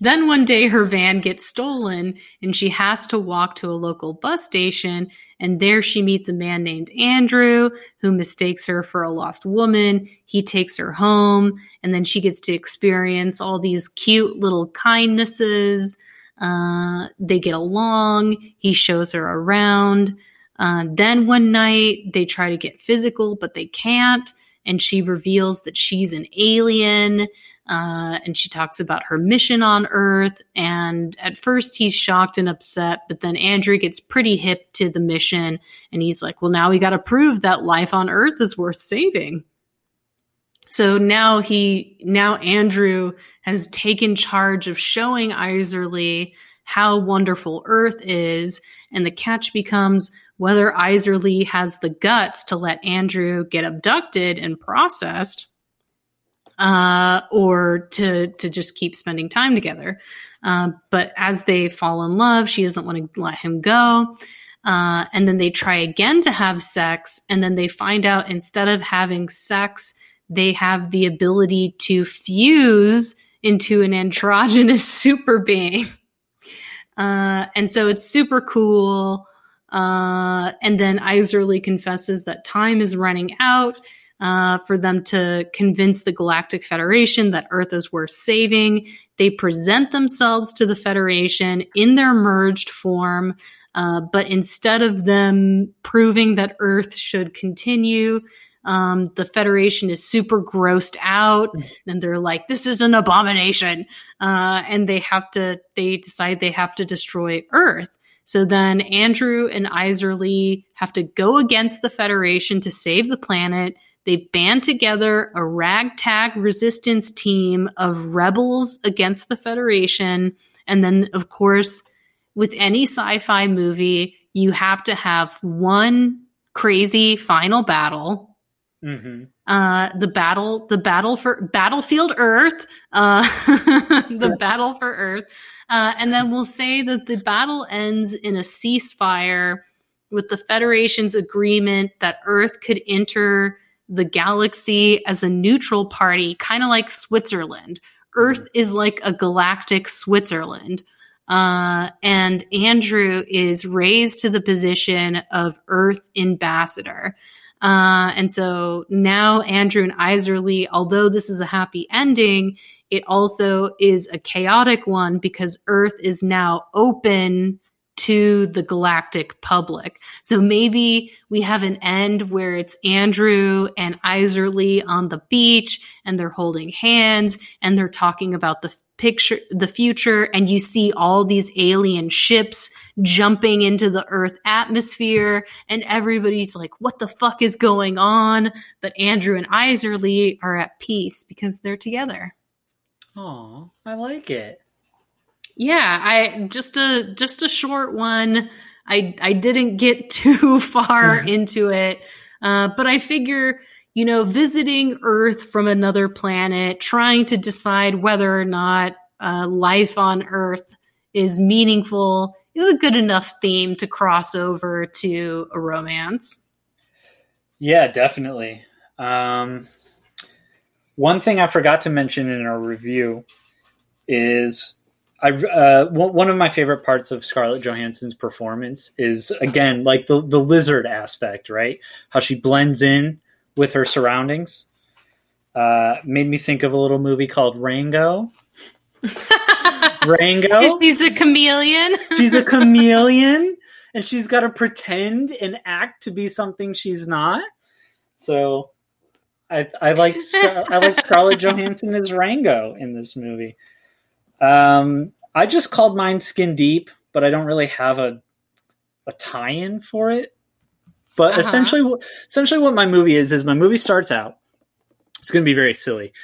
Then one day her van gets stolen and she has to walk to a local bus station, and there she meets a man named Andrew who mistakes her for a lost woman. He takes her home, and then she gets to experience all these cute little kindnesses. Uh, they get along. He shows her around. Uh, then one night they try to get physical, but they can't. And she reveals that she's an alien. Uh, and she talks about her mission on Earth. And at first he's shocked and upset, but then Andrew gets pretty hip to the mission. And he's like, well, now we got to prove that life on Earth is worth saving. So now he, now Andrew has taken charge of showing Iserly how wonderful Earth is. And the catch becomes whether Iserly has the guts to let Andrew get abducted and processed. Uh, or to to just keep spending time together. Uh, but as they fall in love, she doesn't want to let him go. Uh, and then they try again to have sex. And then they find out instead of having sex, they have the ability to fuse into an androgynous super being. Uh, and so it's super cool. Uh, and then Iserly confesses that time is running out. Uh, for them to convince the Galactic Federation that Earth is worth saving. They present themselves to the Federation in their merged form, uh, but instead of them proving that Earth should continue, um, the Federation is super grossed out, and they're like, this is an abomination, uh, and they have to, they decide they have to destroy Earth. So then Andrew and Iserly have to go against the Federation to save the planet. They band together a ragtag resistance team of rebels against the Federation. And then, of course, with any sci-fi movie, you have to have one crazy final battle. Mm-hmm. Uh, the battle, the battle for Battlefield Earth, uh, the yeah. battle for Earth. Uh, and then we'll say that the battle ends in a ceasefire with the Federation's agreement that Earth could enter the galaxy as a neutral party, kind of like Switzerland. Earth is like a galactic Switzerland. Uh, and Andrew is raised to the position of Earth ambassador. Uh, and so now Andrew and Iserly, although this is a happy ending, it also is a chaotic one because Earth is now open to the galactic public. So maybe we have an end where it's Andrew and Iserly on the beach and they're holding hands and they're talking about the picture, the future, and you see all these alien ships jumping into the Earth atmosphere and everybody's like, what the fuck is going on? But Andrew and Iserly are at peace because they're together. Oh, I like it. Yeah, I just a just a short one. I I didn't get too far into it, uh, but I figure, you know, visiting Earth from another planet, trying to decide whether or not uh, life on Earth is meaningful, is a good enough theme to cross over to a romance. Yeah, definitely. Um, one thing I forgot to mention in our review is. I, uh, one of my favorite parts of Scarlett Johansson's performance is, again, like the, the lizard aspect, right? How she blends in with her surroundings. Uh, made me think of a little movie called Rango. Rango? She's a chameleon. She's a chameleon, and she's got to pretend and act to be something she's not. So I, I like Scar- I like Scarlett Johansson as Rango in this movie. Um, I just called mine Skin Deep, but I don't really have a a tie-in for it. But uh-huh. essentially, essentially what my movie is, is my movie starts out, it's going to be very silly.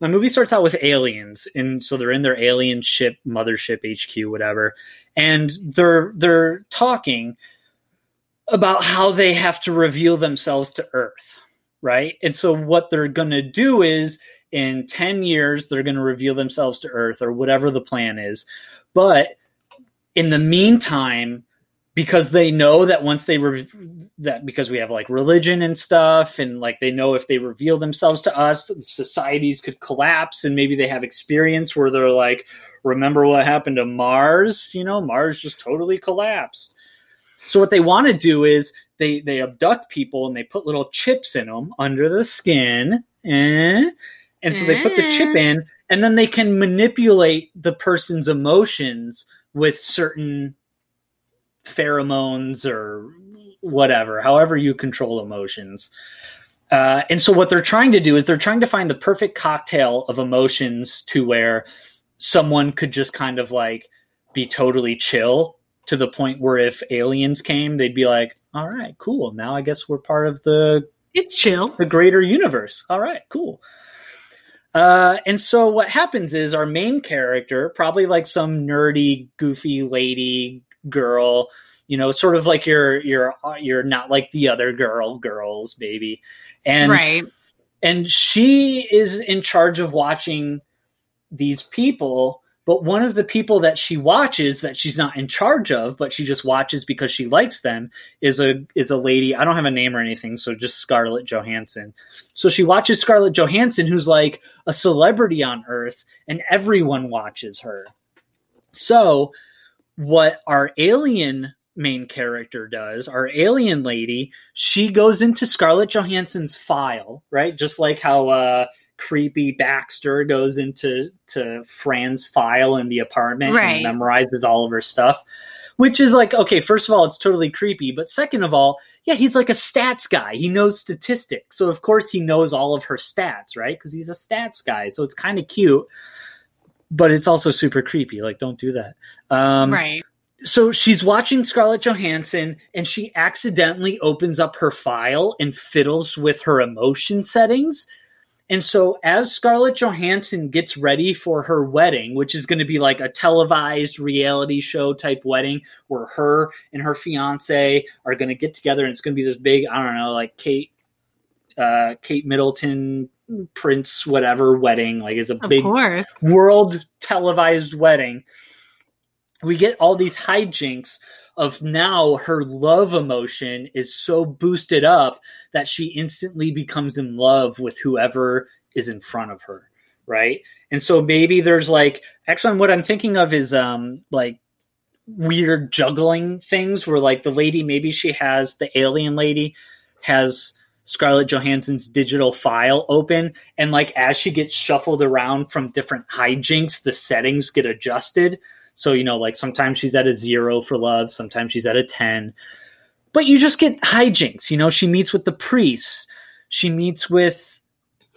My movie starts out with aliens, and so they're in their alien ship, mothership, H Q, whatever. And they're they're talking about how they have to reveal themselves to Earth, right? And so what they're going to do is, in ten years, they're going to reveal themselves to Earth or whatever the plan is. But in the meantime, because they know that once they re- that because we have like religion and stuff, and like they know if they reveal themselves to us, societies could collapse, and maybe they have experience where they're like, remember what happened to Mars? You know, Mars just totally collapsed. So what they want to do is they they abduct people and they put little chips in them under the skin, eh? And so they put the chip in, and then they can manipulate the person's emotions with certain pheromones or whatever, however you control emotions. Uh, and so what they're trying to do is they're trying to find the perfect cocktail of emotions to where someone could just kind of like be totally chill to the point where if aliens came, they'd be like, all right, cool. Now I guess we're part of the, it's chill, the greater universe. All right, cool. Uh, and so what happens is our main character, probably like some nerdy, goofy lady, girl, you know, sort of like you're you're you're not like the other girl girls, baby, and right. And she is in charge of watching these people, but one of the people that she watches that she's not in charge of, but she just watches because she likes them, is a is a lady. I don't have a name or anything, so just Scarlett Johansson. So she watches Scarlett Johansson, who's like a celebrity on Earth, and everyone watches her. So what our alien main character does, our alien lady, she goes into Scarlett Johansson's file, right? Just like how uh, creepy Baxter goes into to Fran's file in the apartment, right, and memorizes all of her stuff. Which is like, okay, first of all, it's totally creepy. But second of all, yeah, he's like a stats guy. He knows statistics. So, of course, he knows all of her stats, right? Because he's a stats guy. So it's kind of cute. But it's also super creepy. Like, don't do that. Um, right. So she's watching Scarlett Johansson, and she accidentally opens up her file and fiddles with her emotion settings. And so as Scarlett Johansson gets ready for her wedding, which is going to be like a televised reality show type wedding where her and her fiance are going to get together, and it's going to be this big, I don't know, like Kate, uh, Kate Middleton, Prince whatever wedding, like it's a of big course. world televised wedding. We get all these hijinks of now her love emotion is so boosted up that she instantly becomes in love with whoever is in front of her, right? And so maybe there's like, actually what I'm thinking of is um like weird juggling things where like the lady, maybe she has, the alien lady has Scarlett Johansson's digital file open, and like as she gets shuffled around from different hijinks, the settings get adjusted. So, you know, like sometimes she's at a zero for love, sometimes she's at a ten, but you just get hijinks. You know, she meets with the priest. She meets with.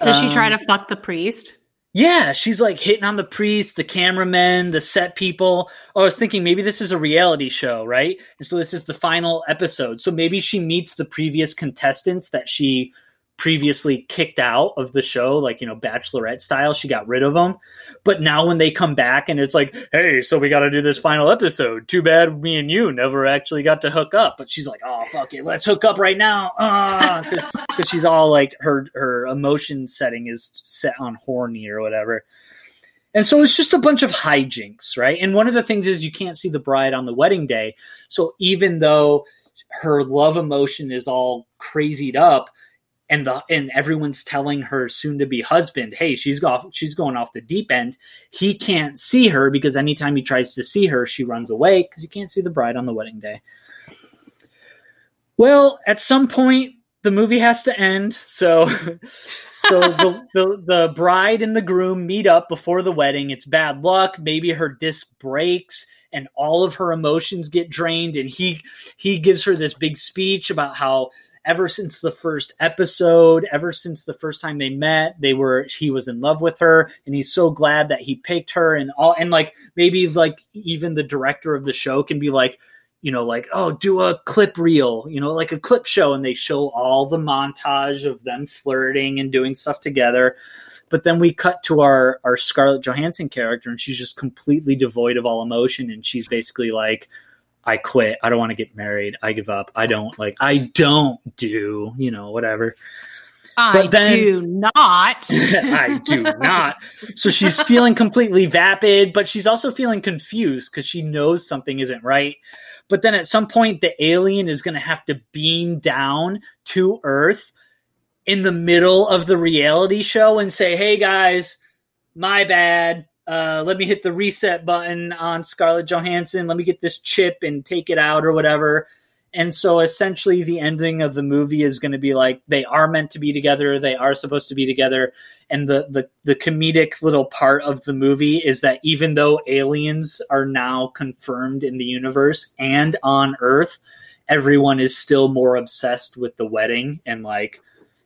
Does um, she try to fuck the priest? Yeah, she's like hitting on the priest, the cameramen, the set people. Oh, I was thinking maybe this is a reality show, right? And so this is the final episode. So maybe she meets the previous contestants that she previously kicked out of the show, like, you know, Bachelorette style. She got rid of them. But now when they come back and it's like, hey, so we got to do this final episode. Too bad me and you never actually got to hook up. But she's like, oh, fuck it. Let's hook up right now. Because uh, she's all like her, her emotion setting is set on horny or whatever. And so it's just a bunch of hijinks, right? And one of the things is you can't see the bride on the wedding day. So even though her love emotion is all crazied up, And the and everyone's telling her soon-to-be husband, hey, she's off, she's going off the deep end. He can't see her because anytime he tries to see her, she runs away because you can't see the bride on the wedding day. Well, at some point, the movie has to end. So, so the, the the bride and the groom meet up before the wedding. It's bad luck. Maybe her disc breaks and all of her emotions get drained. And he he gives her this big speech about how, ever since the first episode, ever since the first time they met, they were he was in love with her, and he's so glad that he picked her, and all, and like maybe like even the director of the show can be like, you know, like, oh, do a clip reel, you know, like a clip show, and they show all the montage of them flirting and doing stuff together. But then we cut to our our Scarlett Johansson character, and she's just completely devoid of all emotion, and she's basically like, I quit. I don't want to get married. I give up. I don't like, I don't do, you know, whatever. I but then, do not. I do not. So she's feeling completely vapid, but she's also feeling confused because she knows something isn't right. But then at some point, the alien is going to have to beam down to Earth in the middle of the reality show and say, hey, guys, my bad. Uh, let me hit the reset button on Scarlett Johansson. Let me get this chip and take it out or whatever. And so essentially the ending of the movie is going to be like, they are meant to be together. They are supposed to be together. And the, the, the comedic little part of the movie is that even though aliens are now confirmed in the universe and on Earth, everyone is still more obsessed with the wedding and like,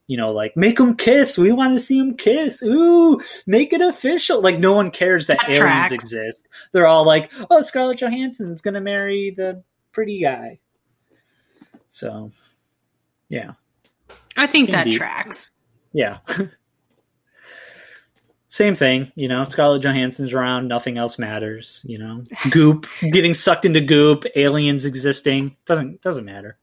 you know, like, make them kiss. We want to see them kiss. Ooh, make it official. Like, no one cares that, that aliens tracks. Exist. They're all like, oh, Scarlett Johansson's going to marry the pretty guy. So, yeah. I think Indeed. That tracks. Yeah. Same thing, you know, Scarlett Johansson's around, nothing else matters, you know. Goop, getting sucked into goop, aliens existing, doesn't doesn't matter.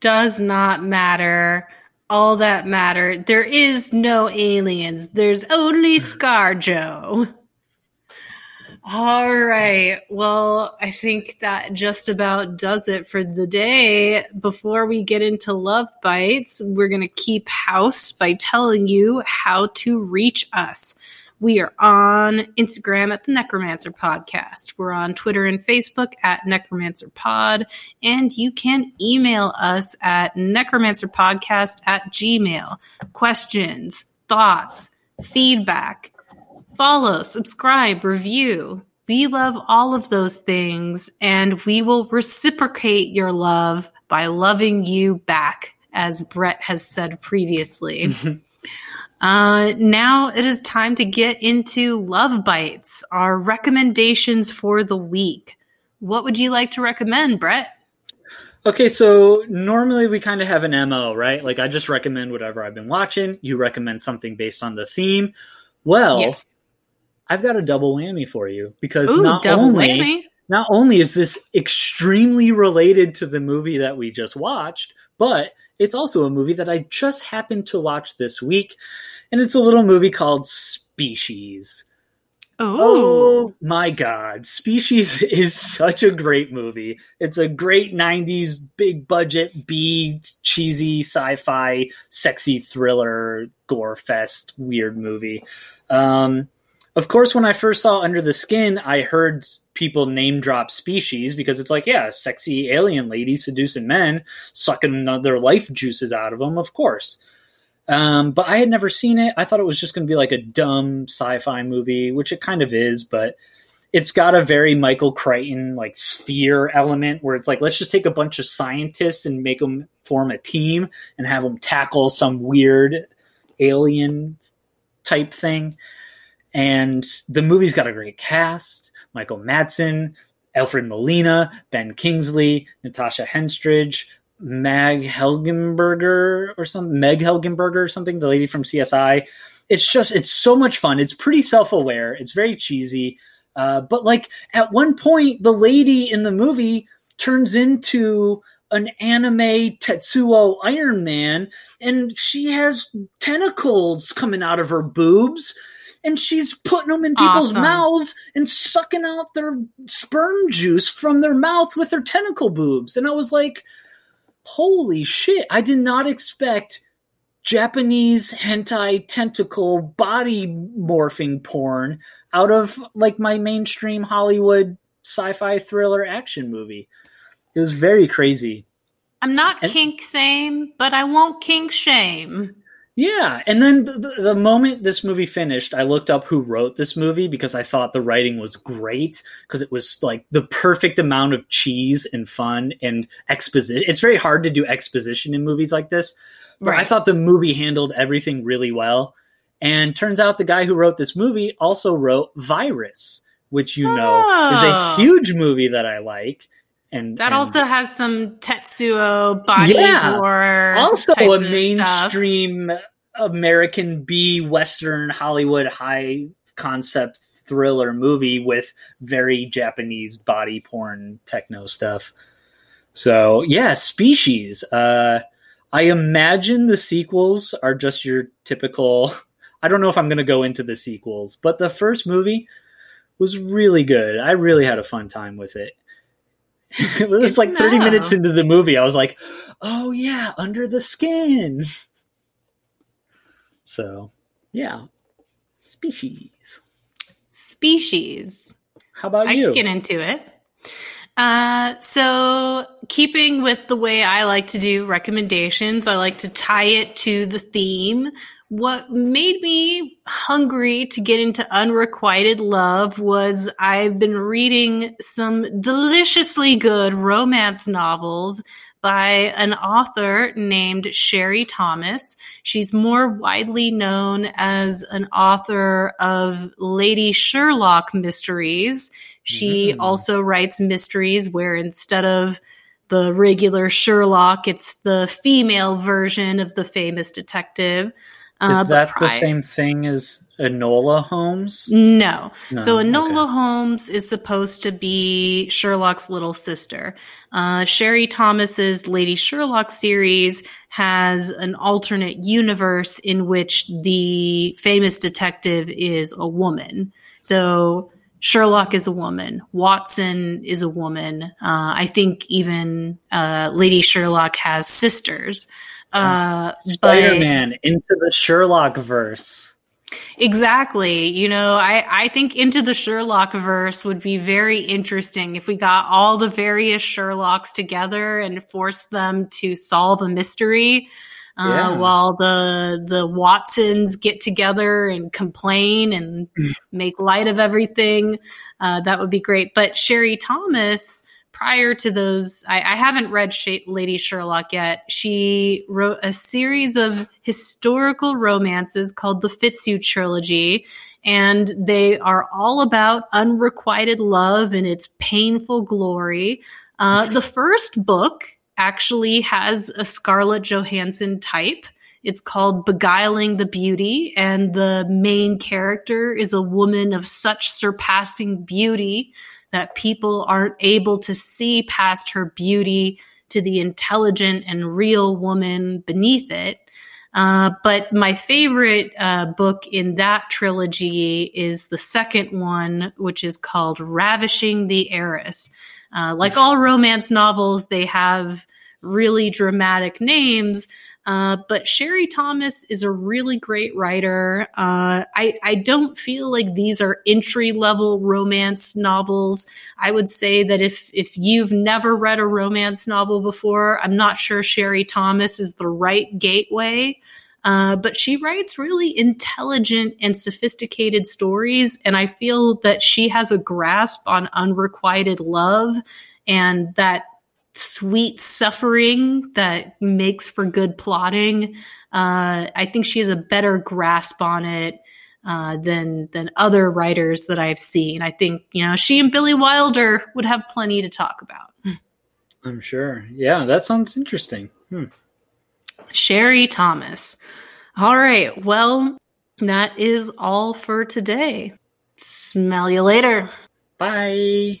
Does not matter. All that matter. There is no aliens. There's only ScarJo. All right. Well, I think that just about does it for the day. Before we get into Love Bites, we're going to keep house by telling you how to reach us. We are on Instagram at the Necromancer Podcast. We're on Twitter and Facebook at Necromancer Pod. And you can email us at necromancerpodcast at gmail. Questions, thoughts, feedback. Follow, subscribe, review. We love all of those things, and we will reciprocate your love by loving you back, as Brett has said previously. uh, now it is time to get into Love Bites, our recommendations for the week. What would you like to recommend, Brett? Okay, so normally we kind of have an M O, right? Like, I just recommend whatever I've been watching. You recommend something based on the theme. Well, yes. I've got a double whammy for you because Ooh, not only whammy. not only is this extremely related to the movie that we just watched, but it's also a movie that I just happened to watch this week, and it's a little movie called Species. Oh, oh my God. Species is such a great movie. It's a great nineties big budget, B cheesy sci-fi, sexy thriller, gore fest, weird movie. Um, of course, when I first saw Under the Skin, I heard people name drop Species because it's like, yeah, sexy alien ladies seducing men, sucking their life juices out of them, of course. Um, but I had never seen it. I thought it was just going to be like a dumb sci-fi movie, which it kind of is, but it's got a very Michael Crichton like sphere element where it's like, let's just take a bunch of scientists and make them form a team and have them tackle some weird alien type thing. And the movie's got a great cast. Michael Madsen, Alfred Molina, Ben Kingsley, Natasha Henstridge, Mag Helgenberger or something, Meg Helgenberger or something, the lady from C S I. It's just, it's so much fun. It's pretty self-aware. It's very cheesy. Uh, but like at one point, the lady in the movie turns into an anime Tetsuo Iron Man, and she has tentacles coming out of her boobs, and she's putting them in people's awesome. mouths and sucking out their sperm juice from their mouth with her tentacle boobs. And I was like, holy shit, I did not expect Japanese hentai tentacle body morphing porn out of like my mainstream Hollywood sci-fi thriller action movie. It was very crazy. I'm not and, kink same, but I won't kink shame. Yeah. And then the, the moment this movie finished, I looked up who wrote this movie because I thought the writing was great because it was like the perfect amount of cheese and fun and exposition. It's very hard to do exposition in movies like this, but right. I thought the movie handled everything really well. And turns out the guy who wrote this movie also wrote Virus, which, you oh. know, is a huge movie that I like. And, that and, also has some Tetsuo body yeah, horror. Also type a of mainstream stuff. American B Western Hollywood high concept thriller movie with very Japanese body porn techno stuff. So yeah, Species. Uh, I imagine the sequels are just your typical. I don't know if I'm going to go into the sequels, but the first movie was really good. I really had a fun time with it. It was like thirty know. minutes into the movie. I was like, oh, yeah, Under the Skin. So, yeah. Species. Species. How about I you? I can get into it. Uh, so, keeping with the way I like to do recommendations, I like to tie it to the theme. What made me hungry to get into unrequited love was I've been reading some deliciously good romance novels by an author named Sherry Thomas. She's more widely known as an author of Lady Sherlock mysteries. She mm-hmm. also writes mysteries where instead of the regular Sherlock, it's the female version of the famous detective. Uh, Is that prior- the same thing as Enola Holmes? No. no so Enola okay. Holmes is supposed to be Sherlock's little sister. Uh, Sherry Thomas's Lady Sherlock series has an alternate universe in which the famous detective is a woman. So Sherlock is a woman. Watson is a woman. Uh, I think even uh, Lady Sherlock has sisters. Uh, Spider-Man but, into the Sherlock verse. Exactly. You know, I, I think Into the Sherlock verse would be very interesting if we got all the various Sherlocks together and forced them to solve a mystery uh, yeah. while the, the Watsons get together and complain and make light of everything. Uh, that would be great. But Sherry Thomas, prior to those, I, I haven't read Sh- Lady Sherlock yet. She wrote a series of historical romances called the Fitzhugh trilogy, and they are all about unrequited love and its painful glory. Uh, the first book actually has a Scarlett Johansson type. It's called Beguiling the Beauty, and the main character is a woman of such surpassing beauty that people aren't able to see past her beauty to the intelligent and real woman beneath it. Uh, but my favorite uh, book in that trilogy is the second one, which is called Ravishing the Heiress. Uh, like all romance novels, they have really dramatic names. Uh, but Sherry Thomas is a really great writer. Uh, I, I don't feel like these are entry-level romance novels. I would say that if, if you've never read a romance novel before, I'm not sure Sherry Thomas is the right gateway. Uh, but she writes really intelligent and sophisticated stories, and I feel that she has a grasp on unrequited love and that sweet suffering that makes for good plotting. Uh, I think she has a better grasp on it uh, than than other writers that I've seen. I think, you know, she and Billy Wilder would have plenty to talk about. I'm sure. Yeah, that sounds interesting. Hmm. Sherry Thomas. All right. Well, that is all for today. Smell you later. Bye.